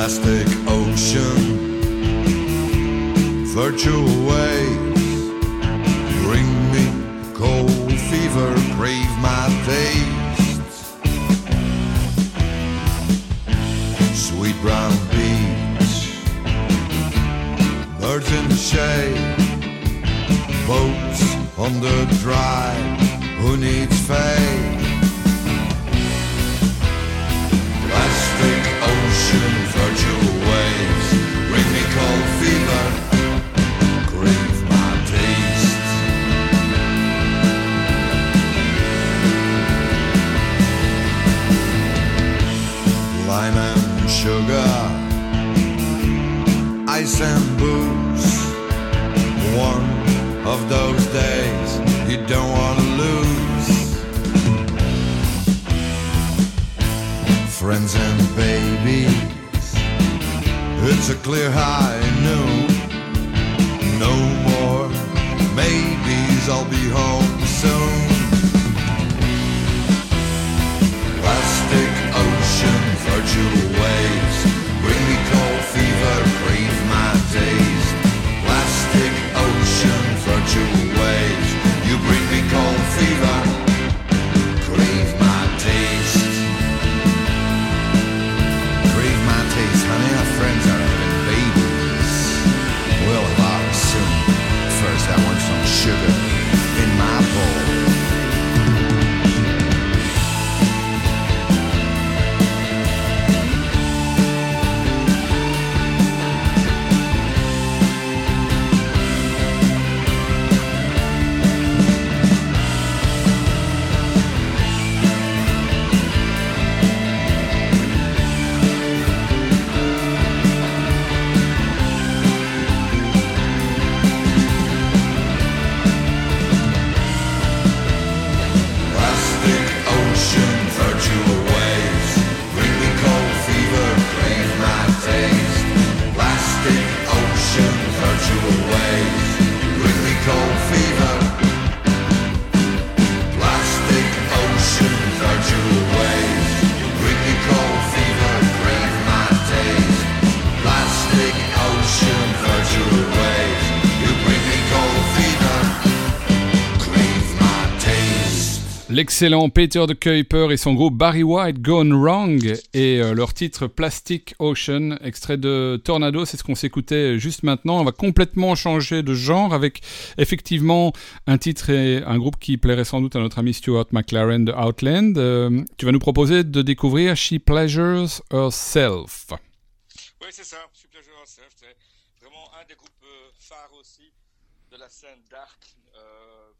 Plastic ocean, virtual waves, bring me cold fever, crave my taste. Sweet brown beach, birds in the shade, boats on the dry, who needs faith? Plastic ocean, virtual waves, bring me cold fever, crave my taste. Lime and sugar, ice and booze, one of those days you don't want to lose. Friends and babies, it's a clear high noon. No more maybes, I'll be home soon. Plastic ocean, virtual waves, bring me cold fever, crave my days. Plastic ocean, virtual waves, you bring me cold fever, crave my days. l'excellent Peter de Kuiper et son groupe Barry White Gone Wrong et leur titre Plastic Ocean, extrait de Tornado, c'est ce qu'on s'écoutait juste maintenant. On va complètement changer de genre avec effectivement un titre et un groupe qui plairait sans doute à notre ami Stuart McLaren de Outland. Tu vas nous proposer de découvrir She Pleasures Herself. Oui, c'est ça, She Pleasures Herself, c'est vraiment un des groupes phares aussi de la scène dark,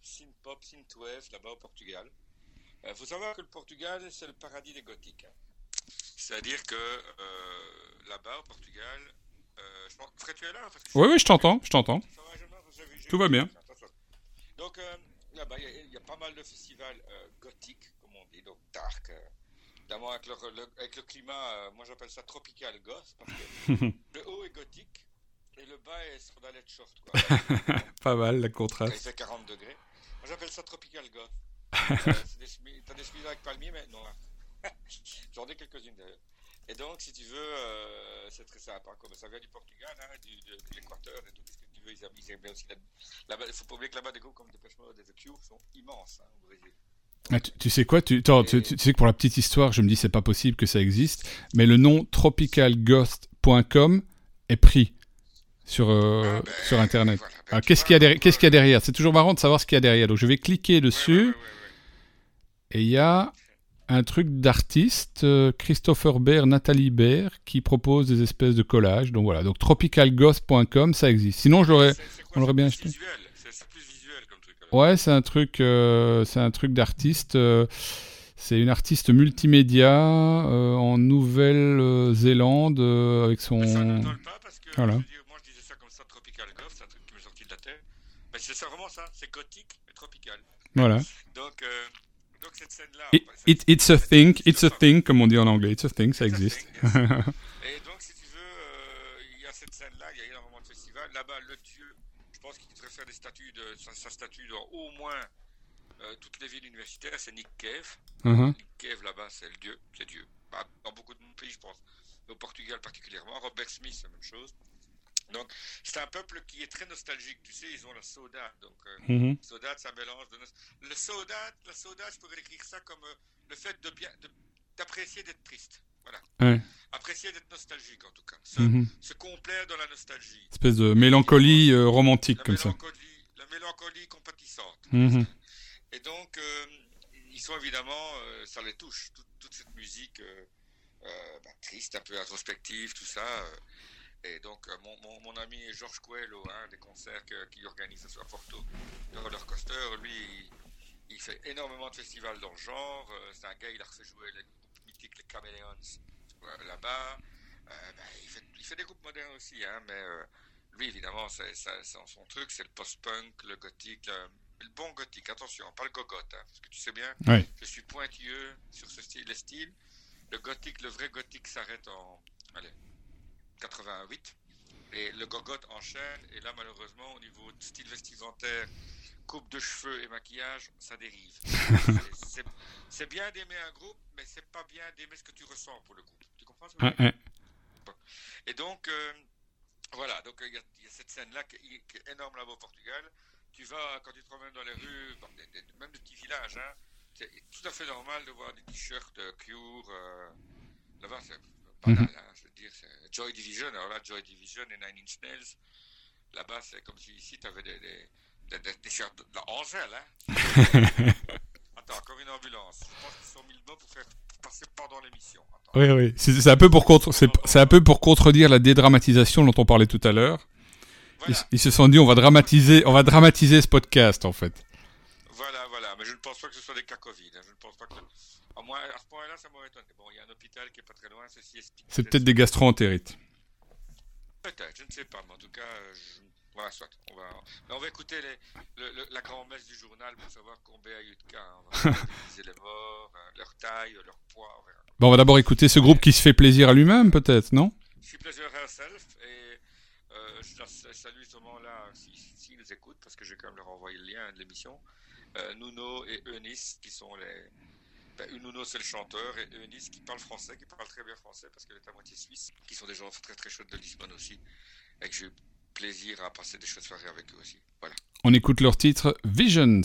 synth-pop, synth-wave, là-bas au Portugal. Il faut savoir que le Portugal, c'est le paradis des gothiques. C'est-à-dire que là-bas au Portugal, je pense que Fred, tu es là parce que oui, je t'entends. Ça va, tout va bien. Donc là-bas, il y a pas mal de festivals gothiques, comme on dit, donc dark. Évidemment, avec le climat, moi j'appelle ça tropical goth, parce que le haut est gothique. Et le bas est sur la lettre short, quoi. Pas mal, la contraste. Il fait 40 degrés. Moi, j'appelle ça tropical goth. T'as des chemises avec palmier, mais non. J'en ai quelques-unes, d'ailleurs. Et donc, si tu veux, c'est très sympa, quoi. Ça vient du Portugal, hein, de l'Équateur, et tout ce que tu veux. Ils aiment bien aussi. Là-bas, il faut pas oublier que là-bas, des groupes comme Depeche Mode et The Cure sont immenses, hein, au Brésil. Ah, tu sais quoi, tu sais que pour la petite histoire, je me dis c'est pas possible que ça existe, mais le nom tropicalghost.com est pris. Sur internet. Voilà, ben, alors, qu'est-ce qu'il y a derrière ? C'est toujours marrant de savoir ce qu'il y a derrière. Donc je vais cliquer dessus et il y a un truc d'artiste, Christopher Baer, Nathalie Baer, qui propose des espèces de collages. Donc voilà, donc tropicalghost.com, ça existe. Sinon on l'aurait bien acheté. C'est plus visuel comme truc. Alors. Ouais, c'est un truc d'artiste. C'est une artiste multimédia en Nouvelle-Zélande avec son. Ça ne donne pas parce que. Voilà. Mais c'est ça, vraiment ça, c'est gothique et tropical. Voilà. Donc cette scène-là... It's a thing, comme on dit en anglais. It's a thing, ça existe. Et donc, si tu veux, il y a cette scène-là, il y a énormément de festivals. Là-bas, le dieu, je pense qu'il devrait faire des statues sa statue dans au moins toutes les villes universitaires, c'est Nick Cave. Uh-huh. Nick Cave, là-bas, c'est le dieu. C'est Dieu. Bah, dans beaucoup de pays, je pense. Au Portugal particulièrement. Robert Smith, c'est la même chose. Donc, c'est un peuple qui est très nostalgique. Tu sais, ils ont la saudade. Donc, saudade, ça mélange de la saudade, je pourrais décrire ça comme le fait d'apprécier d'être triste. Voilà. Ouais. Apprécier d'être nostalgique, en tout cas. Se complaire dans la nostalgie. Une espèce de mélancolie romantique, comme ça. La mélancolie compatissante. Mm-hmm. Et donc, ils sont évidemment... ça les touche, toute cette musique triste, un peu introspective, tout ça... Et donc, mon ami Georges Coelho, hein, des concerts qu'il organise à Porto, le roller coaster, lui, il fait énormément de festivals dans le genre. C'est un gars, il a refait jouer les groupes mythiques, les Caméléons, là-bas. Il fait des groupes modernes aussi, hein, mais lui, évidemment, c'est son truc, c'est le post-punk, le gothique, le bon gothique. Attention, pas le gogoth, hein, parce que tu sais bien, oui. Je suis pointilleux sur les styles. Le gothique, le vrai gothique s'arrête en... Allez. 88, et le gogoth enchaîne, et là malheureusement au niveau de style vestimentaire, coupe de cheveux et maquillage, ça dérive. C'est bien d'aimer un groupe, mais c'est pas bien d'aimer ce que tu ressens pour le groupe. Tu comprends ce que je veux dire ? Et donc, voilà, donc il y a cette scène-là qui est énorme là-bas au Portugal. Tu vas, quand tu te promènes dans les rues, bon, même des petits villages, hein, c'est tout à fait normal de voir des t-shirts Cure, là-bas c'est... Banal, hein, je veux dire, c'est Joy Division. Alors là, Joy Division et Nine Inch Nails, là-bas, c'est comme si ici, tu avais des shirts de la Angèle, hein. Attends, encore une ambulance. Je pense qu'ils sont mis le bas pour faire passer pendant l'émission. Attends. Oui, c'est un peu pour contredire la dédramatisation dont on parlait tout à l'heure. Voilà. Ils se sont dit, on va dramatiser ce podcast, en fait. Voilà, mais je ne pense pas que ce soit des cas Covid, hein. Je ne pense pas que... à ce point-là, ça m'aurait étonné. Bon, il y a un hôpital qui n'est pas très loin, ceci explique. C'est peut-être des gastro-entérites. Peut-être, je ne sais pas, mais en tout cas, voilà, soit. On va écouter la grand-messe du journal pour savoir combien il y a eu de cas. On va analyser les morts, leur taille, leur poids. Voilà. Bon, on va d'abord écouter ce groupe qui se fait plaisir à lui-même, peut-être, non ? She Pleasures Herself, et je salue ce moment-là, s'ils nous écoutent, parce que je vais quand même leur envoyer le lien de l'émission. Nuno et Eunice, qui sont les... Nuno, c'est le chanteur, et Eunice qui parle très bien français parce qu'elle est à moitié suisse, qui sont des gens très très chauds de Lisbonne aussi, et que j'ai eu plaisir à passer des chouettes soirées avec eux aussi. Voilà. On écoute leur titre Visions.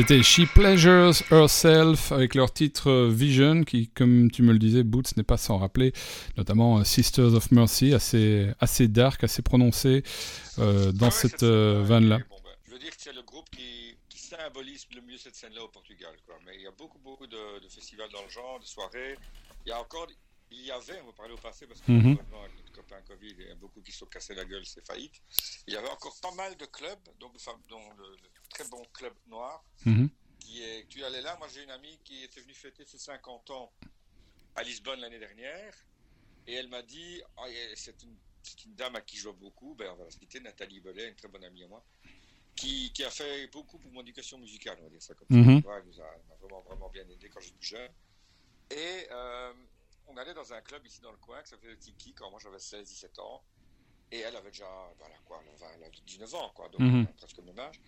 C'était She Pleasures Herself avec leur titre Vision qui, comme tu me le disais, Boots, n'est pas sans rappeler, notamment Sisters of Mercy, assez dark, assez prononcé dans cette vanne-là. Bon, ben, je veux dire que c'est le groupe qui symbolise le mieux cette scène-là au Portugal, quoi. Mais il y a beaucoup de festivals dans le genre, de soirées. Il y avait, on va parler au passé parce que maintenant, avec notre copain Covid, il y a beaucoup qui se sont cassés la gueule, c'est faillite. Il y avait encore pas mal de clubs, dont le très bon club noir. Tu allais là, moi j'ai une amie qui était venue fêter ses 50 ans à Lisbonne l'année dernière. Et elle m'a dit, c'est une dame à qui je vois beaucoup, ben, on va la citer, Nathalie Bellet, une très bonne amie à moi, qui a fait beaucoup pour mon éducation musicale, on va dire ça comme ça. Ouais, elle m'a vraiment bien aidé quand j'étais jeune. Et... on allait dans un club ici dans le coin, qui s'appelait le Tiki, quand moi j'avais 16-17 ans, et elle avait déjà 19 ans, quoi, donc presque mon âge.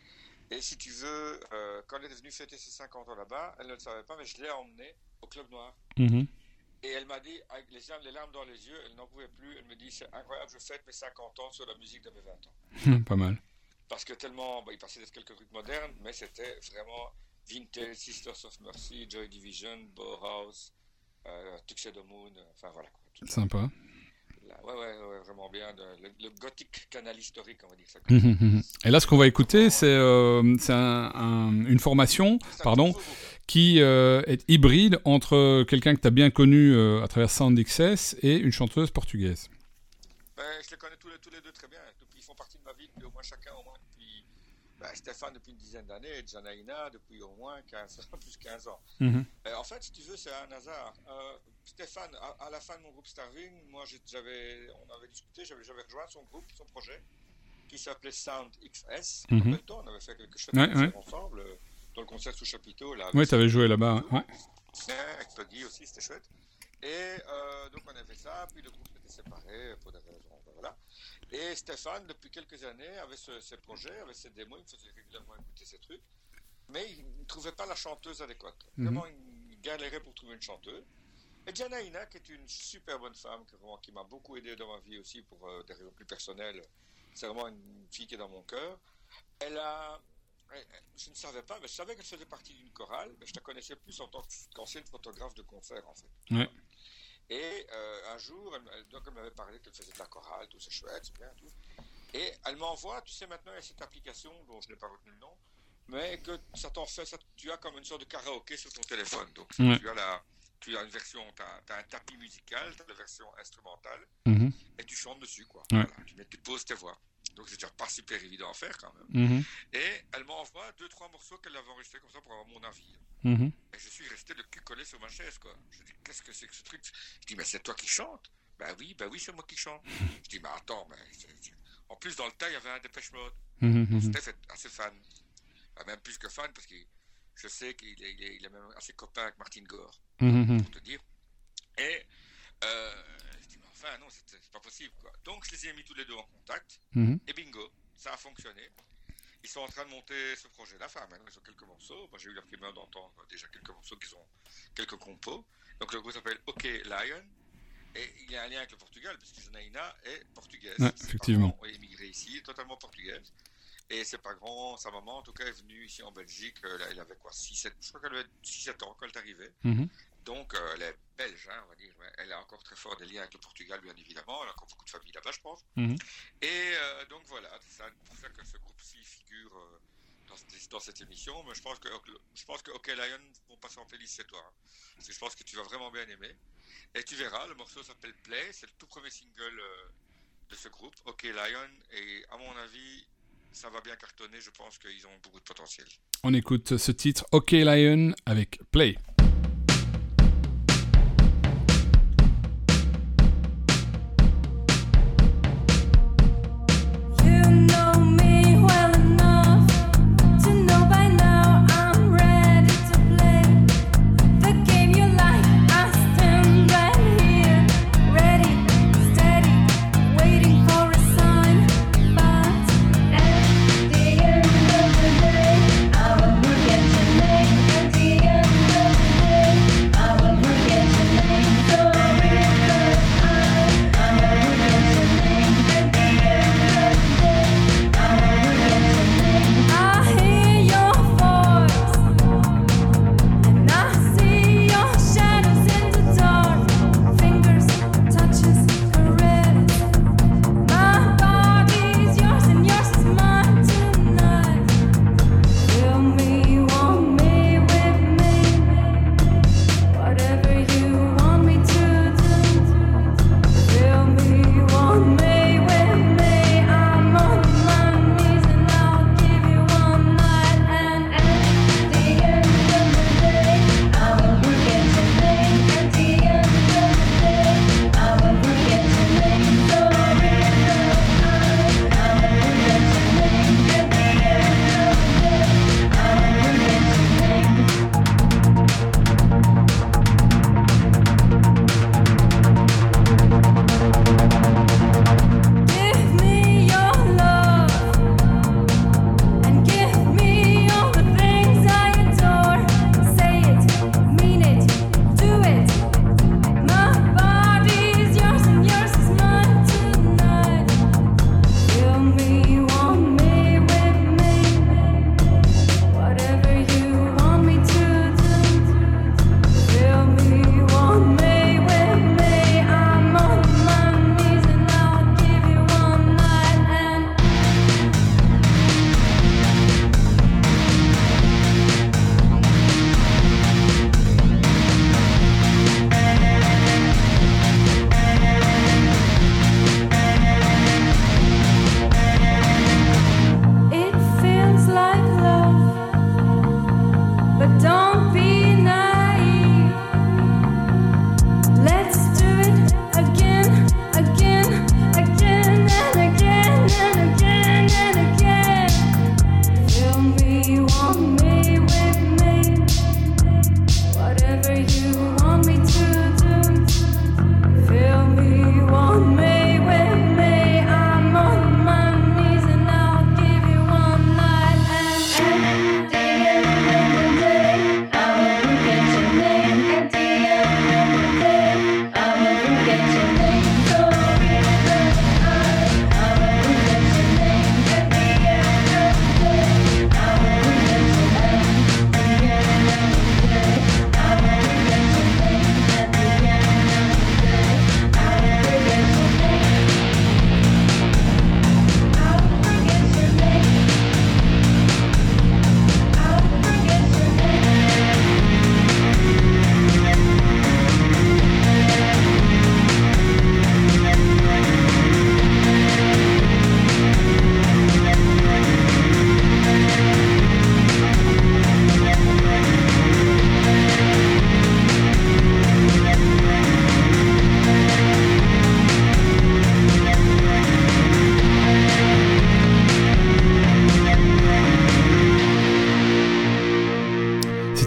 Et si tu veux, quand elle est venue fêter ses 50 ans là-bas, elle ne le savait pas, mais je l'ai emmenée au Club Noir. Et elle m'a dit, avec les larmes dans les yeux, elle n'en pouvait plus, elle me dit, c'est incroyable, je fête mes 50 ans sur la musique de mes 20 ans. Pas mal. Parce que tellement, il passait quelques trucs modernes, mais c'était vraiment vintage, Sisters of Mercy, Joy Division, Bauhaus, Tuxedo Moon, enfin voilà quoi. Sympa. Ouais, vraiment bien. Le gothique canal historique, on va dire ça. Et là, ce qu'on va écouter, c'est une formation, qui est hybride entre quelqu'un que tu as bien connu à travers Sound Excess et une chanteuse portugaise. Je les connais tous les deux très bien. Ils font partie de ma vie depuis au moins depuis Stéphane depuis une dizaine d'années, et Johanna depuis au moins 15 ans. En fait, si tu veux, c'est un hasard. Stéphane, à la fin de mon groupe Starving, on avait discuté, j'avais rejoint son projet, qui s'appelait Sound XS. On avait fait quelque chose ensemble, dans le concert sous chapiteau. Oui, tu avais joué là-bas. Avec Puggy aussi, c'était chouette. Et donc on avait ça, puis le groupe s'était séparé pour des raisons, voilà. Et Stéphane, depuis quelques années, avait ses projets, avait ses démos, il me faisait régulièrement écouter ses trucs, mais il ne trouvait pas la chanteuse adéquate. Vraiment, il galérait pour trouver une chanteuse. Et Janaïna, qui est une super bonne femme, qui m'a beaucoup aidé dans ma vie aussi pour des raisons plus personnelles, c'est vraiment une fille qui est dans mon cœur. Je ne savais pas, mais je savais qu'elle faisait partie d'une chorale, mais je la connaissais plus en tant qu'ancienne photographe de concert, en fait. Ouais. Et un jour, elle m'avait parlé qu'elle faisait de la chorale, tout c'est chouette, c'est bien, tout. Et elle m'envoie, tu sais, maintenant, il y a cette application dont je n'ai pas retenu le nom, mais que ça t'en fait, tu as comme une sorte de karaoké sur ton téléphone. Donc, tu as une version, tu as un tapis musical, tu as la version instrumentale, et tu chantes dessus, quoi. Ouais. Voilà, tu poses tes voix. Donc c'est déjà pas super évident à faire quand même. Et elle m'envoie 2-3 morceaux qu'elle avait enregistrés comme ça pour avoir mon avis. Et je suis resté le cul collé sur ma chaise, quoi. Je dis, qu'est-ce que c'est que ce truc? Je dis, mais c'est toi qui chantes? Bah oui, c'est moi qui chante. Je dis, mais attends, en plus dans le tas il y avait un Dépêche Mode. Steph est assez fan. Bah, même plus que fan, parce que je sais qu'il est même assez copain avec Martin Gore, pour te dire. Et... Enfin, non, c'est pas possible, quoi. Donc, je les ai mis tous les deux en contact, et bingo, ça a fonctionné. Ils sont en train de monter ce projet-là, enfin, maintenant, ils ont quelques morceaux. Moi, j'ai eu la primeur d'entendre déjà quelques morceaux qu'ils ont, quelques compos. Donc, le groupe s'appelle Ok Lion, et il y a un lien avec le Portugal, parce que Janaïna est portugaise. Ouais, effectivement. Elle est immigrée ici, totalement portugaise. Et c'est pas grand, sa maman, en tout cas, est venue ici en Belgique, elle avait 6-7 ans quand elle est arrivée. Donc, elle est belge, on va dire. Elle a encore très fort des liens avec le Portugal, bien évidemment. Elle a encore beaucoup de familles là-bas, je pense. Et donc, voilà, c'est pour ça que ce groupe-ci figure dans cette émission. Mais je pense que OK Lion vont passer en playlist chez toi. Parce que je pense que tu vas vraiment bien aimer. Et tu verras, le morceau s'appelle Play. C'est le tout premier single de ce groupe, OK Lion. Et à mon avis, ça va bien cartonner. Je pense qu'ils ont beaucoup de potentiel. On écoute ce titre, OK Lion, avec Play.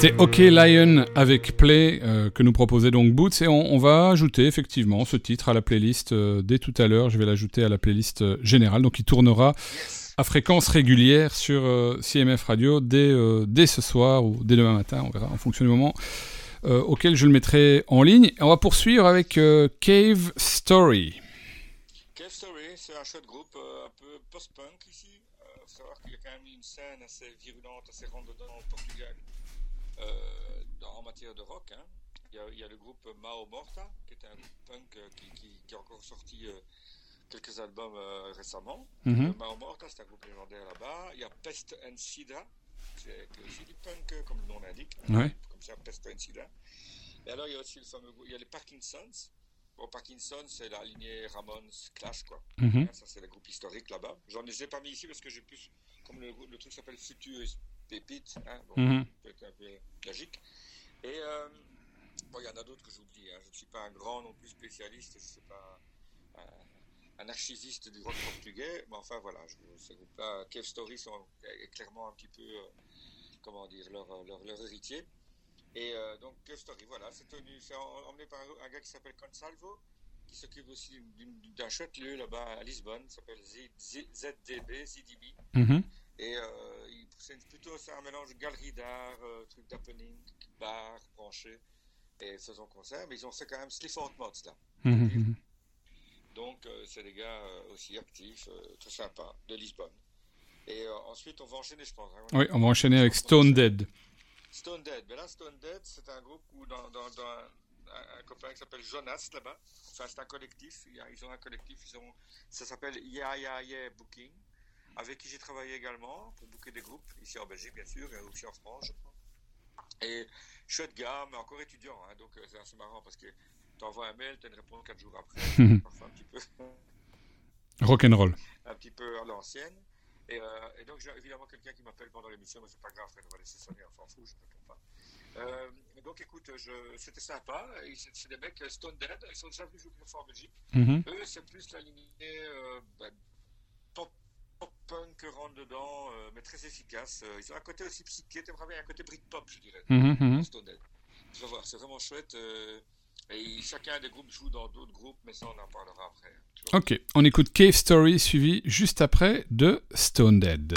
C'était Ok Lion avec Play que nous proposait donc Boots, et on va ajouter effectivement ce titre à la playlist dès tout à l'heure. Je vais l'ajouter à la playlist générale, donc il tournera à fréquence régulière sur CMF Radio dès ce soir ou dès demain matin, on verra en fonction du moment auquel je le mettrai en ligne. On va poursuivre avec Cave Story. Cave Story, c'est un chouette groupe un peu post-punk ici. Il faut savoir qu'il y a quand même une scène assez virulente, assez rentre-dedans au Portugal en matière de rock. Hein. Il y a le groupe Mão Morta, qui est un groupe punk qui a encore sorti quelques albums récemment. Mm-hmm. Mão Morta, c'est un groupe légendaire là-bas. Il y a Pest and Sida, c'est aussi du punk comme le nom l'indique, ouais. Comme ça, Pest and Sida. Et alors il y a aussi le fameux groupe, il y a les Parkinsons. Bon, Parkinson, c'est la lignée Ramones Clash, quoi. Mm-hmm. Ça, c'est le groupe historique là-bas. J'en ai pas mis ici parce que j'ai plus. Comme le truc s'appelle Futur Pépite, hein, bon, mm-hmm. Peut-être un peu tragique. Et bon, il y en a d'autres que j'oublie. Hein. Je ne suis pas un grand non plus spécialiste, je ne suis pas un archiviste du rock portugais, mais enfin voilà, ce groupe-là, Cave Story, est clairement un petit peu, comment dire, leur héritier. Et donc, Cave Story, voilà, c'est emmené par un gars qui s'appelle Consalvo, qui s'occupe aussi d'un chouette lieu là-bas à Lisbonne, qui s'appelle ZDB. Mm-hmm. Et c'est un mélange galerie d'art, truc d'happening, bar, branché, et faisons concert, mais ils ont fait quand même Sliffant Mods là. Mm-hmm. Donc, c'est des gars aussi actifs, très sympas, de Lisbonne. Et ensuite, on va enchaîner, je pense. Hein, on va enchaîner avec Stone Dead. Stone Dead, mais là Stone Dead c'est un groupe où dans un copain qui s'appelle Jonas là-bas, enfin c'est un collectif, ça s'appelle Yeah Yeah Yeah Booking, avec qui j'ai travaillé également pour booker des groupes, ici en Belgique bien sûr, et aussi en France je crois. Et chouette gars, mais encore étudiant, hein, donc c'est assez marrant parce que t'envoies un mail, t'as une réponse 4 jours après, parfois un petit peu... Rock'n'roll. Un petit peu à l'ancienne. Et donc, j'ai évidemment quelqu'un qui m'appelle pendant l'émission, mais c'est pas grave, on va laisser sonner, on s'en fout, je ne me trompe pas. Donc, écoute, c'était sympa. C'est des mecs Stone Dead, ils sont déjà venus jouer une fois en Belgique. Mm-hmm. Eux, c'est plus la lignée pop-punk rentre-dedans, mais très efficace. Ils ont un côté aussi psyché, un côté Britpop, je dirais, mm-hmm. Stone Dead. Tu vas voir, c'est vraiment chouette. Et chacun des groupes joue dans d'autres groupes, mais ça on en parlera après. Ok, on écoute Cave Story suivi juste après de Stone Dead.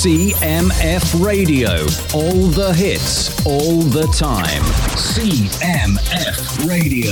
CMF Radio. All the hits, all the time. CMF Radio.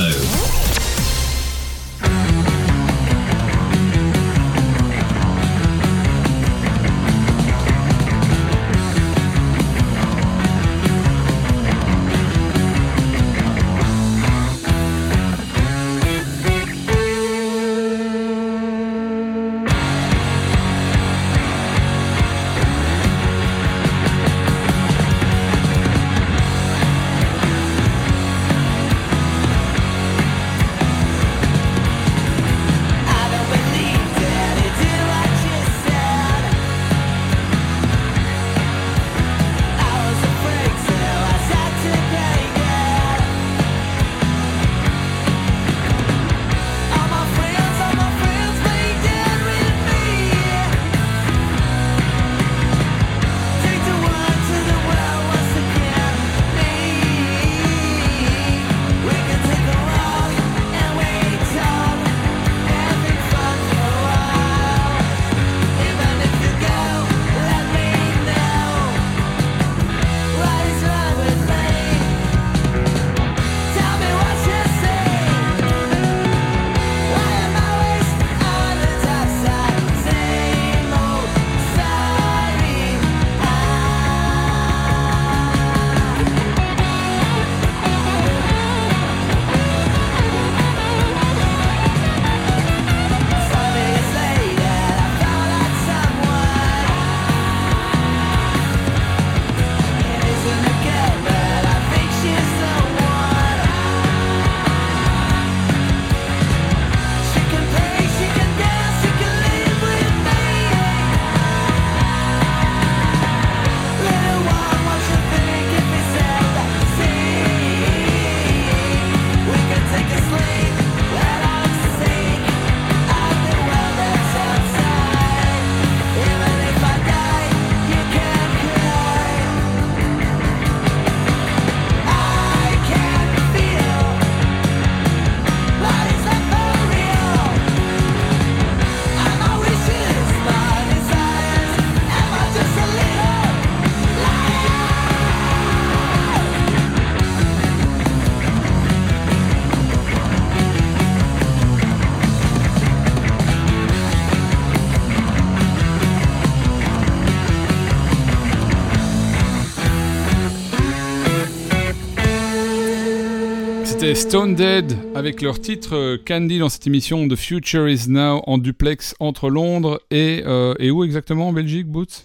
Stone Dead avec leur titre Candy dans cette émission The Future Is Now en duplex entre Londres et où exactement en Belgique, Boots ?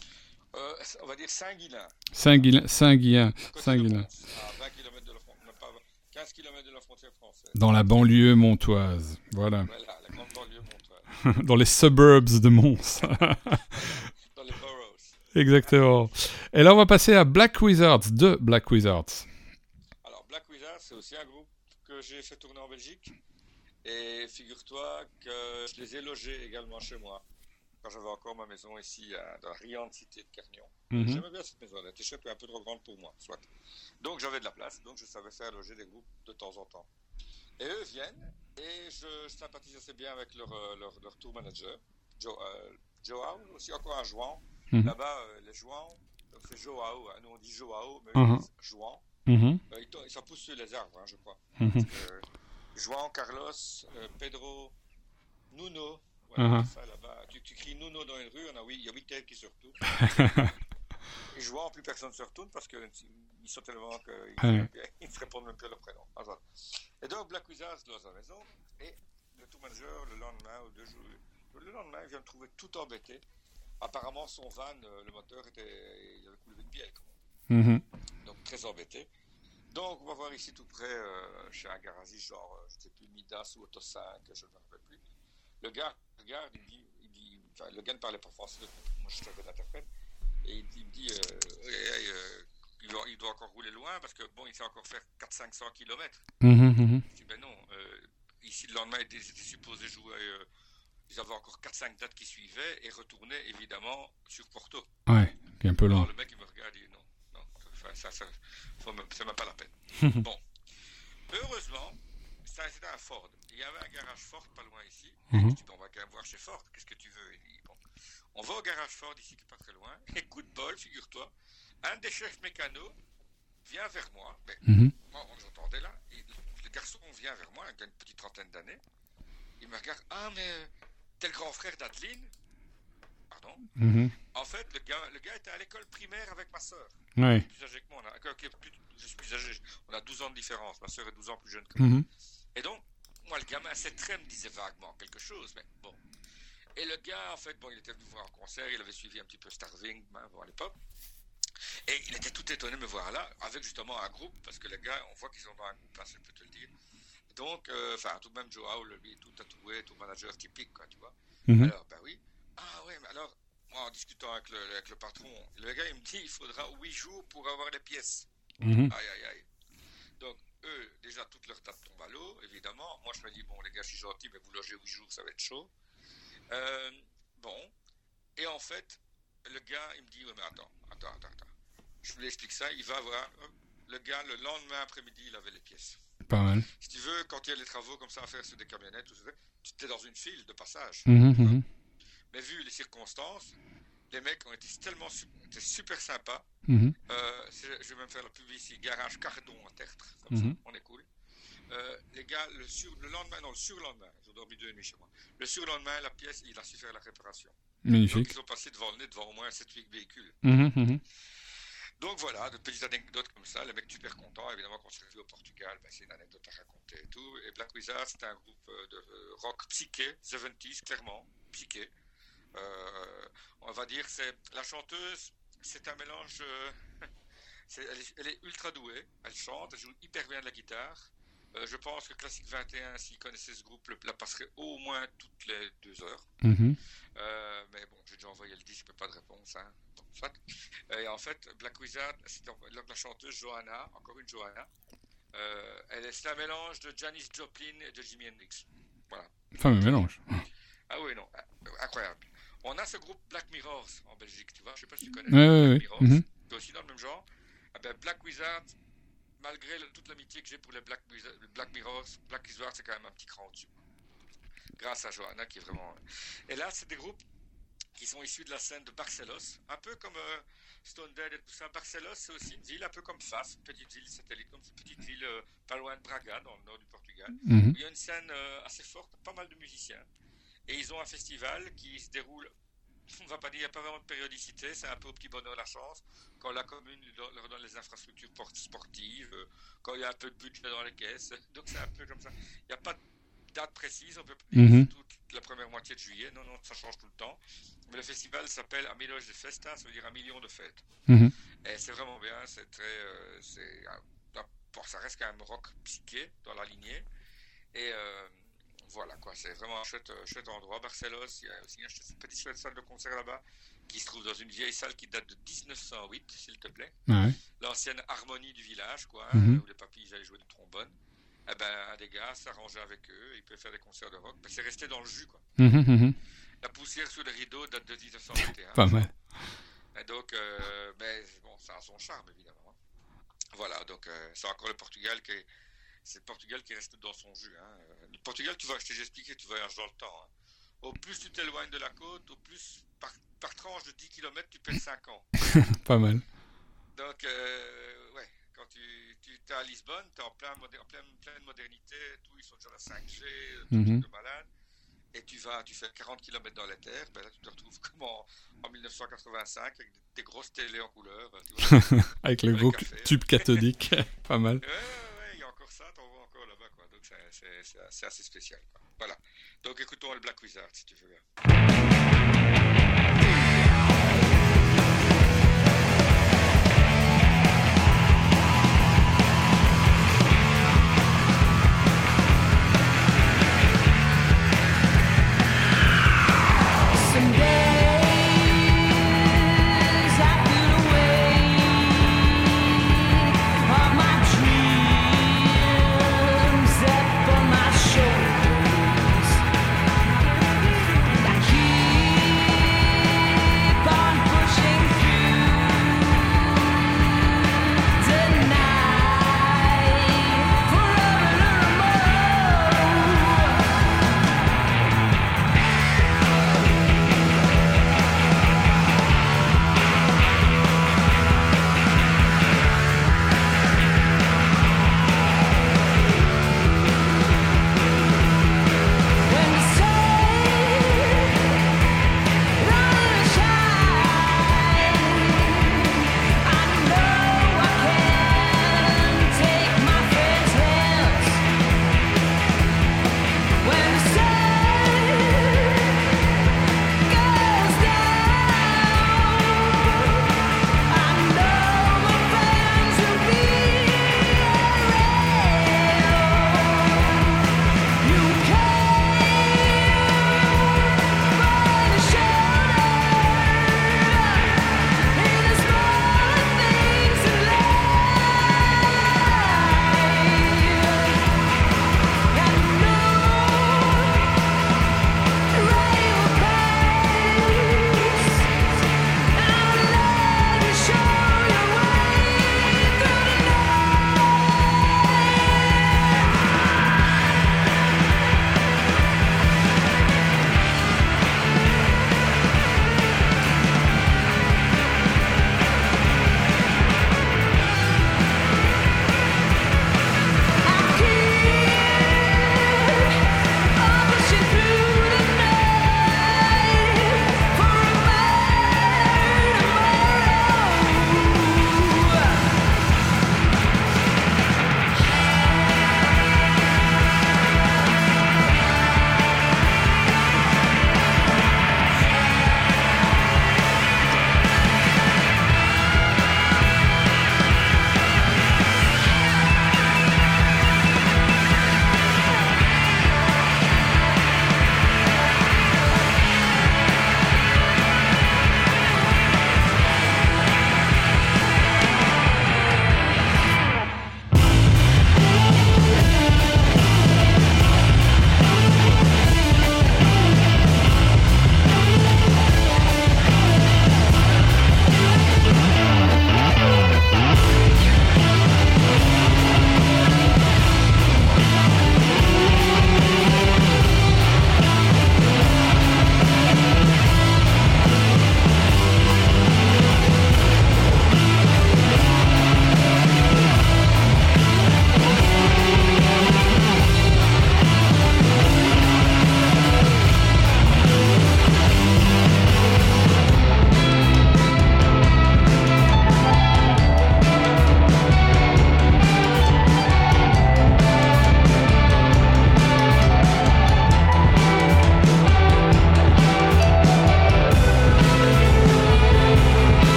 On va dire Saint-Guillain. À 20 km de la frontière, 15 km de la frontière française. Dans la banlieue montoise, voilà la grande banlieue montoise. Dans les suburbs de Mons. Dans les boroughs. Exactement. Et là on va passer à Black Wizards. Alors Black Wizards c'est aussi un groupe que j'ai fait tourner en Belgique et figure-toi que je les ai logés également chez moi quand j'avais encore ma maison ici dans la riante cité de Carnion. Mm-hmm. J'aimais bien cette maison, elle était chouette et un peu trop grande pour moi, soit. Donc j'avais de la place, donc je savais faire loger des groupes de temps en temps. Et eux viennent et je sympathise assez bien avec leur tour manager, João, aussi encore un João. Mm-hmm. Là-bas, les João, donc c'est João, hein. Nous on dit João, mais ils disent João. Mm-hmm. Ça pousse sur les arbres, hein, je crois. Mm-hmm. João, Carlos, Pedro, Nuno. Voilà, uh-huh. Ça, là-bas. Tu cries Nuno dans une rue, il y a 8 ailes qui se retournent. Et João, plus personne ne se retourne parce qu'ils sont tellement qu'ils ne se répondent même plus à leur prénom. Alors, et donc, Black Wizards dans sa maison. Et le tour manager, le lendemain, ou 2 jours, le lendemain, il vient me trouver tout embêté. Apparemment, son van, le moteur, il avait coulé une bielle. Mm-hmm. Donc très embêté. Donc on va voir ici tout près chez un garagiste genre je ne sais plus Midas ou Auto 5, je ne me rappelle plus. Le gars regarde, il dit le gars ne parlait pas français, moi je savais l'interprète et il me dit il doit encore rouler loin parce que bon il sait encore faire 400-500 km. Mm-hmm. Je dis ben non, ici le lendemain ils étaient supposés jouer ils avaient encore 4-5 dates qui suivaient et retournaient évidemment sur Porto. Ouais, qui est un peu loin. Alors, le mec il me regarde et il dit non. Enfin, ça, c'est même pas la peine. Bon, heureusement, c'était un Ford. Il y avait un garage Ford pas loin ici. Mm-hmm. Je dis, on va voir chez Ford, qu'est-ce que tu veux? Il dit, bon, on va au garage Ford ici qui est pas très loin. Et coup de bol, figure-toi, un des chefs mécanos vient vers moi. Mais, mm-hmm. Moi, on l'entendait là. Et le garçon vient vers moi, il a une petite trentaine d'années. Il me regarde, ah mais t'es le grand frère d'Adeline? Pardon. Mm-hmm. En fait, le gars était à l'école primaire avec ma sœur. Oui. Plus âgé que moi, je suis plus âgé, on a 12 ans de différence, ma sœur est 12 ans plus jeune que moi. Mm-hmm. Et donc, moi, le gamin, cet trait me disait vaguement quelque chose, mais bon. Et le gars, en fait, bon, il était venu voir un concert, il avait suivi un petit peu Starving, hein, bon, à l'époque. Et il était tout étonné de me voir là, avec justement un groupe, parce que les gars, on voit qu'ils sont dans un groupe, hein, je peux te le dire. Donc, enfin, tout de même, João, lui, tout tatoué, tout manager typique, quoi, tu vois. Mm-hmm. Alors, ben oui. Ah oui, mais alors, moi, en discutant avec le patron, le gars, il me dit, il faudra 8 jours pour avoir les pièces. Mm-hmm. Aïe, aïe, aïe. Donc, eux, déjà, toutes leurs tables tombent à l'eau, évidemment. Moi, je me dis, bon, les gars, je suis gentil, mais vous logez 8 jours, ça va être chaud. Bon. Et en fait, le gars, il me dit, ouais, mais attends. Je vous explique ça, il va avoir... Le gars, le lendemain après-midi, il avait les pièces. Pas mal. Si tu veux, quand il y a les travaux comme ça à faire sur des camionnettes, tout ça, tu t'es dans une file de passage. Mm-hmm. Mais vu les circonstances, les mecs ont été tellement super sympas. Mm-hmm. Je vais même faire la pub ici, Garage Cardon à Tertre, comme mm-hmm. ça, on est cool. Les gars, le surlendemain, ils ont dormi 2 nuits chez moi. Le surlendemain, la pièce, il a su faire la réparation. Magnifique. Donc ils ont passé devant le nez, devant au moins 7-8 véhicules. Mm-hmm. Donc voilà, de petites anecdotes comme ça, les mecs super contents, évidemment quand on s'est vu au Portugal, ben, c'est une anecdote à raconter et tout. Et Black Wizards, c'était un groupe de rock psyché, 70s, clairement, psyché. On va dire, c'est la chanteuse, c'est un mélange, elle est ultra douée, elle chante, elle joue hyper bien de la guitare. Je pense que Classic 21, s'ils connaissaient ce groupe, la passerait au moins toutes les 2 heures. Mm-hmm. Mais bon, j'ai déjà envoyé le disque, je ne peux pas de réponse. Hein. Donc, soit. Et en fait, Black Wizard, c'était la chanteuse Johanna, encore une Johanna. C'est un mélange de Janis Joplin et de Jimi Hendrix. Voilà. Enfin, un mélange. Ah oui, non, incroyable. On a ce groupe Black Mirrors en Belgique, tu vois, je ne sais pas si tu connais. Black Mirrors, mm-hmm. C'est aussi dans le même genre. Ah ben, Black Wizard... Malgré toute l'amitié que j'ai pour les Black Mirrors, Black Wizards, c'est quand même un petit cran au-dessus. Grâce à Johanna qui est vraiment... Et là, c'est des groupes qui sont issus de la scène de Barcelos, un peu comme Stone Dead et tout ça. Barcelos, c'est aussi une ville, un peu comme Fafe, une petite ville satellite, comme une petite ville pas loin de Braga, dans le nord du Portugal. Mm-hmm. Où il y a une scène assez forte, pas mal de musiciens. Et ils ont un festival qui se déroule... On ne va pas dire, il n'y a pas vraiment de périodicité, c'est un peu au petit bonheur la chance. Quand la commune leur donne les infrastructures sportives, quand il y a un peu de budget dans les caisses, donc c'est un peu comme ça. Il n'y a pas de date précise, on peut pas dire toute la première moitié de juillet, non, ça change tout le temps. Mais le festival s'appelle Un Miloge de Festa, ça veut dire 1 million de fêtes. Mm-hmm. Et c'est vraiment bien, c'est très. Ça reste quand même rock psyché dans la lignée. Et. Voilà quoi, c'est vraiment un chouette endroit. Barcelos, il y a aussi une petite chouette salle de concert là-bas qui se trouve dans une vieille salle qui date de 1908, s'il te plaît. Ouais. L'ancienne harmonie du village, quoi, où les papis ils allaient jouer du trombone. Eh ben, un des gars s'arrangeait avec eux, ils pouvaient faire des concerts de rock. Ben, c'est resté dans le jus, quoi. Mm-hmm. La poussière sous les rideaux date de 1921. Pas mal. Et donc, mais bon, ça a son charme évidemment. Voilà, donc c'est encore le Portugal qui est. C'est le Portugal qui reste dans son jus. Hein. Le Portugal, tu voyages dans le temps. Hein. Au plus tu t'éloignes de la côte, au plus par tranche de 10 km, tu perds 5 ans. Pas mal. Donc, ouais, quand tu es à Lisbonne, tu es en pleine modernité, tout, ils sont déjà à la 5G, tout de malade. Et tu fais 40 km dans la terre, ben là tu te retrouves comme en 1985 avec des grosses télés en couleur. Tu vois, avec le beau tube cathodique, pas mal. Ça, t'en vois encore là-bas, quoi. Donc c'est assez spécial, quoi. Voilà. Donc écoutons le Black Wizard, si tu veux bien.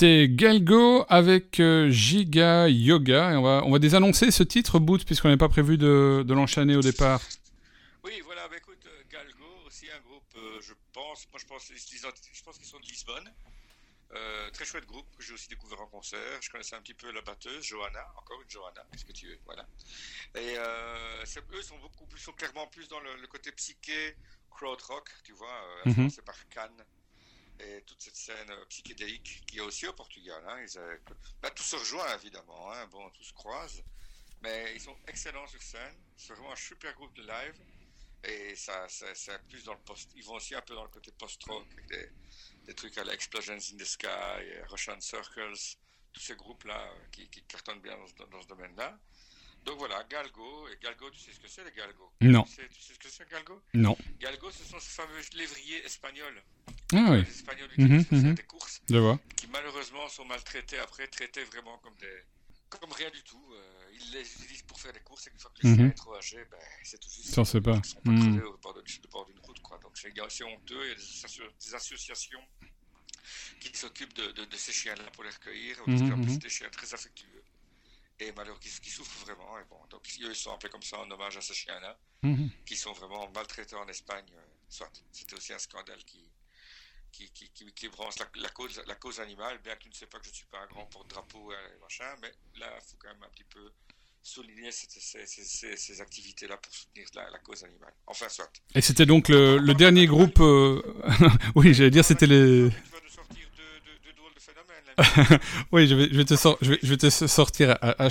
C'était Galgo avec Giga Yoga. Et on va désannoncer ce titre, Boots, puisqu'on n'avait pas prévu de l'enchaîner au départ. Oui, voilà, bah, écoute, Galgo, c'est un groupe, je pense qu'ils sont de Lisbonne. Très chouette groupe que j'ai aussi découvert en concert. Je connaissais un petit peu la batteuse, Johanna, encore une Johanna, qu'est-ce que tu veux, voilà. Et eux sont clairement plus dans le côté psyché, crowd rock, tu vois, c'est par Cannes. Et toute cette scène psychédélique qui est aussi au Portugal. Hein, tout se rejoint évidemment, hein, bon, tout se croise, mais ils sont excellents sur scène. C'est vraiment un super groupe de live. Et ça plus dans le post. Ils vont aussi un peu dans le côté post-rock, avec des trucs à la Explosions in the Sky, Russian Circles, tous ces groupes-là qui cartonnent bien dans ce domaine-là. Donc voilà, Galgo. Et Galgo, tu sais ce que c'est, les Galgo? Non. Tu sais ce que c'est, Galgo? Non. Galgo, ce sont ces fameux lévriers espagnols. Ah oui. Les Espagnols utilisent des courses qui malheureusement sont maltraités après, traités vraiment comme rien du tout. Ils les utilisent pour faire des courses et une fois que les chiens sont trop âgés, ben, c'est tout juste. Ils ne sont pas crevés au bord d'une route, quoi. Donc c'est honteux. Il y a des associations qui s'occupent de ces chiens-là pour les recueillir. En plus, des chiens très affectueux. Et malheureusement, qui souffrent vraiment. Et bon, donc, eux, ils sont appelés comme ça en hommage à ces chiens-là, qui sont vraiment maltraités en Espagne. Soit. C'était aussi un scandale qui branche la cause animale, bien que tu ne sais pas que je ne suis pas un grand porte-drapeau et machin, mais là, il faut quand même un petit peu souligner ces activités-là pour soutenir la cause animale. Enfin, soit. Et c'était donc le dernier groupe... oui, j'allais dire, c'était les... oui, je vais te sortir à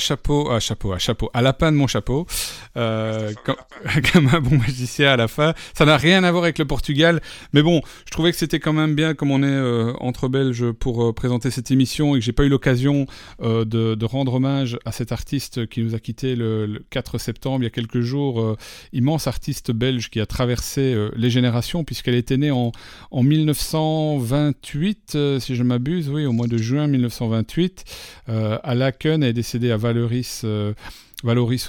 la panne mon chapeau, comme un bon magicien à la fin. Ça n'a rien à voir avec le Portugal, mais bon, je trouvais que c'était quand même bien, comme on est entre Belges, pour présenter cette émission et que j'ai pas eu l'occasion de rendre hommage à cet artiste qui nous a quitté le 4 septembre, il y a quelques jours, immense artiste belge qui a traversé les générations, puisqu'elle était née en 1928, si je m'abuse, oui, au mois de juin 1928, à Laeken. Elle est décédée à Valoris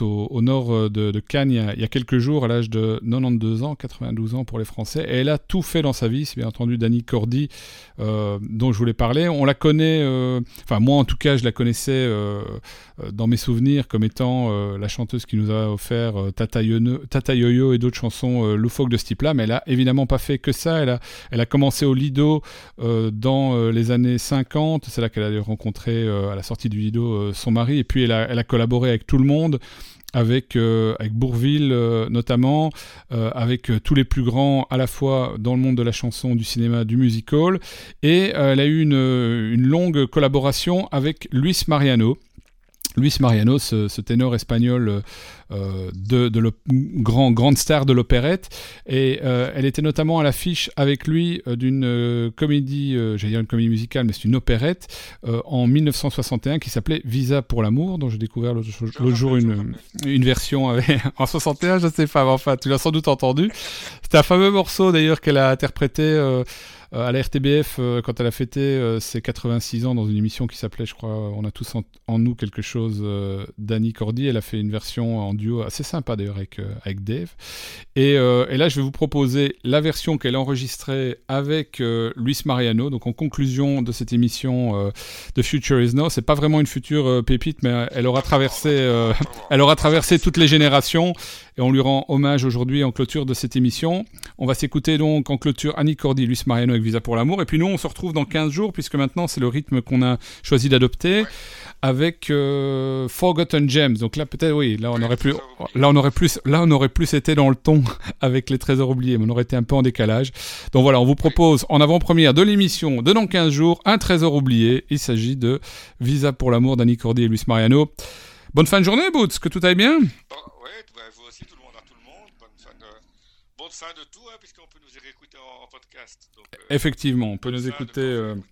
au nord de Cannes il y a quelques jours, à l'âge de 92 ans, 92 ans pour les Français. Et elle a tout fait dans sa vie. C'est bien entendu Dany Cordy dont je voulais parler. On la connaît, moi en tout cas, je la connaissais dans mes souvenirs comme étant la chanteuse qui nous a offert Tata Yo-Yo et d'autres chansons loufoques de ce type-là. Mais elle a évidemment pas fait que ça. Elle a commencé au Lido dans les années 50. C'est là qu'elle a rencontré à la sortie du Lido son mari. Et puis elle a collaboré avec tout le monde. Avec Bourvil notamment, avec tous les plus grands à la fois dans le monde de la chanson, du cinéma, du music-hall. Et elle a eu une longue collaboration avec Luis Mariano. Luis Mariano, ce ténor espagnol grande star de l'opérette, et elle était notamment à l'affiche avec lui d'une comédie, j'allais dire une comédie musicale, mais c'est une opérette en 1961 qui s'appelait Visa pour l'amour, dont j'ai découvert l'autre jour une version en 61, je ne sais pas, mais enfin tu l'as sans doute entendu. C'est un fameux morceau d'ailleurs qu'elle a interprété à la RTBF quand elle a fêté ses 86 ans dans une émission qui s'appelait, je crois, On a tous en nous quelque chose, Dany Cordy. Elle a fait une version en duo assez sympa d'ailleurs avec Dave. Et là, je vais vous proposer la version qu'elle a enregistrée avec Luis Mariano. Donc en conclusion de cette émission The Future Is Now. C'est pas vraiment une future pépite, mais elle aura traversé toutes les générations. Et on lui rend hommage aujourd'hui en clôture de cette émission. On va s'écouter donc en clôture Dany Cordy, Luis Mariano avec Visa pour l'amour. Et puis nous, on se retrouve dans 15 jours, puisque maintenant, c'est le rythme qu'on a choisi d'adopter, avec Forgotten Gems. Donc là, peut-être, oui, là, on aurait plus été dans le ton avec les trésors oubliés, mais on aurait été un peu en décalage. Donc voilà, on vous propose en avant-première de l'émission de dans 15 jours, un trésor oublié. Il s'agit de Visa pour l'amour, Dany Cordy et Luis Mariano. Bonne fin de journée, Boots, que tout aille bien. Vous aussi, tout le monde. Bonne fin de tout, hein, puisqu'on peut nous réécouter en podcast. Donc, effectivement, on peut nous écouter. Et que tout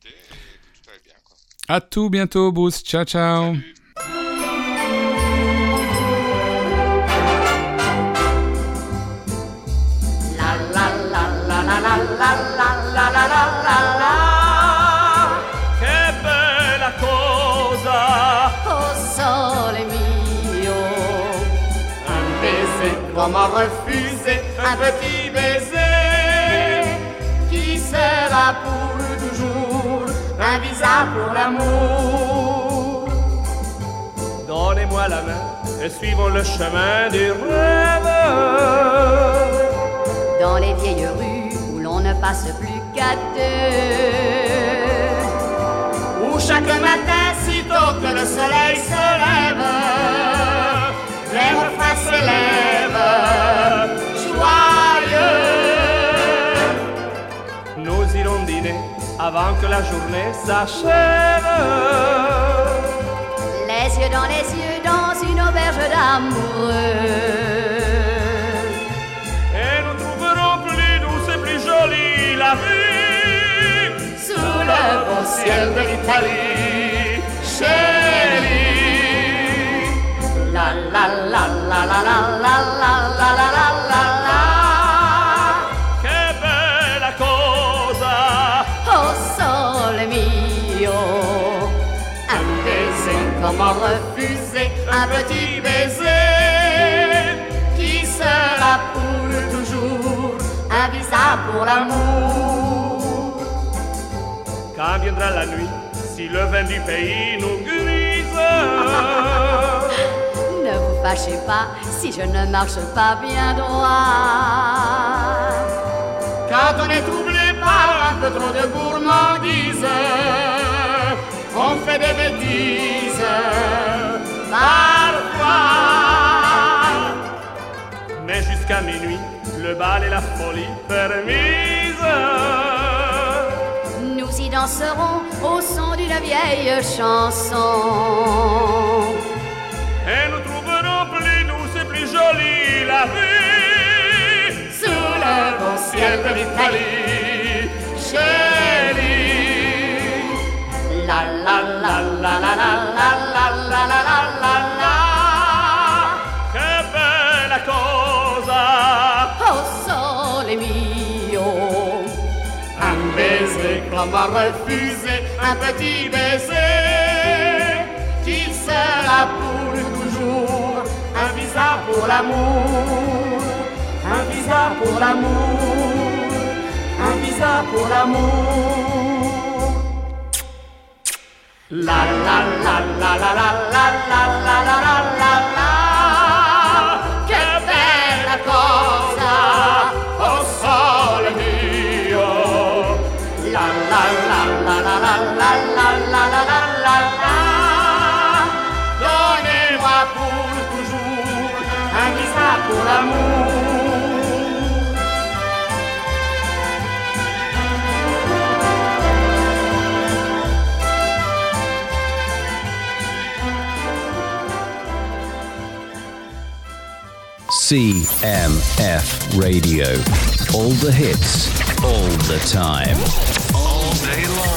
aille bien, quoi. À tout bientôt, Boots. Ciao, ciao. Salut. M'a refusé un petit baiser qui sera pour toujours un un visa pour l'amour. Donnez-moi la main et suivons le chemin du rêve. Dans les vieilles rues où l'on ne passe plus qu'à deux, où chaque matin, sitôt que le soleil se lève, les refrains s'élèvent joyeux. Nous irons dîner avant que la journée s'achève, les yeux dans une auberge d'amoureux. Et nous trouverons plus douce et plus jolie la vie sous le beau ciel de l'Italie, chérie. La la la la la la la la la la la la la. Che bella cosa, oh sole mio. Comment refuser un petit baiser qui sera pour toujours un visa pour l'amour? Quand viendra la nuit, si le vin du pays nous grise, ne vous fâchez pas si je ne marche pas bien droit. Quand on est troublé par un peu trop de gourmandise, on fait des bêtises parfois. Mais jusqu'à minuit, le bal et la folie permise, nous y danserons au son d'une vieille chanson. Et nous trouverons plus douce et plus jolie la vie sous le bon ciel de l'Italie, chérie. La la la la la la la la la la la la la. Che bella cosa, oh sole mio. Un baiser, comment refuser un petit baiser qui sera pour toujours un visa pour l'amour, un visa pour l'amour, un visa pour l'amour. La la la la la la la la la la la la la. Che bella cosa, oh sole mio. La la la la la la la la la la la la la. Donnez-moi pour toujours un visa pour l'amour. CMF Radio. All the hits, all the time, all day long.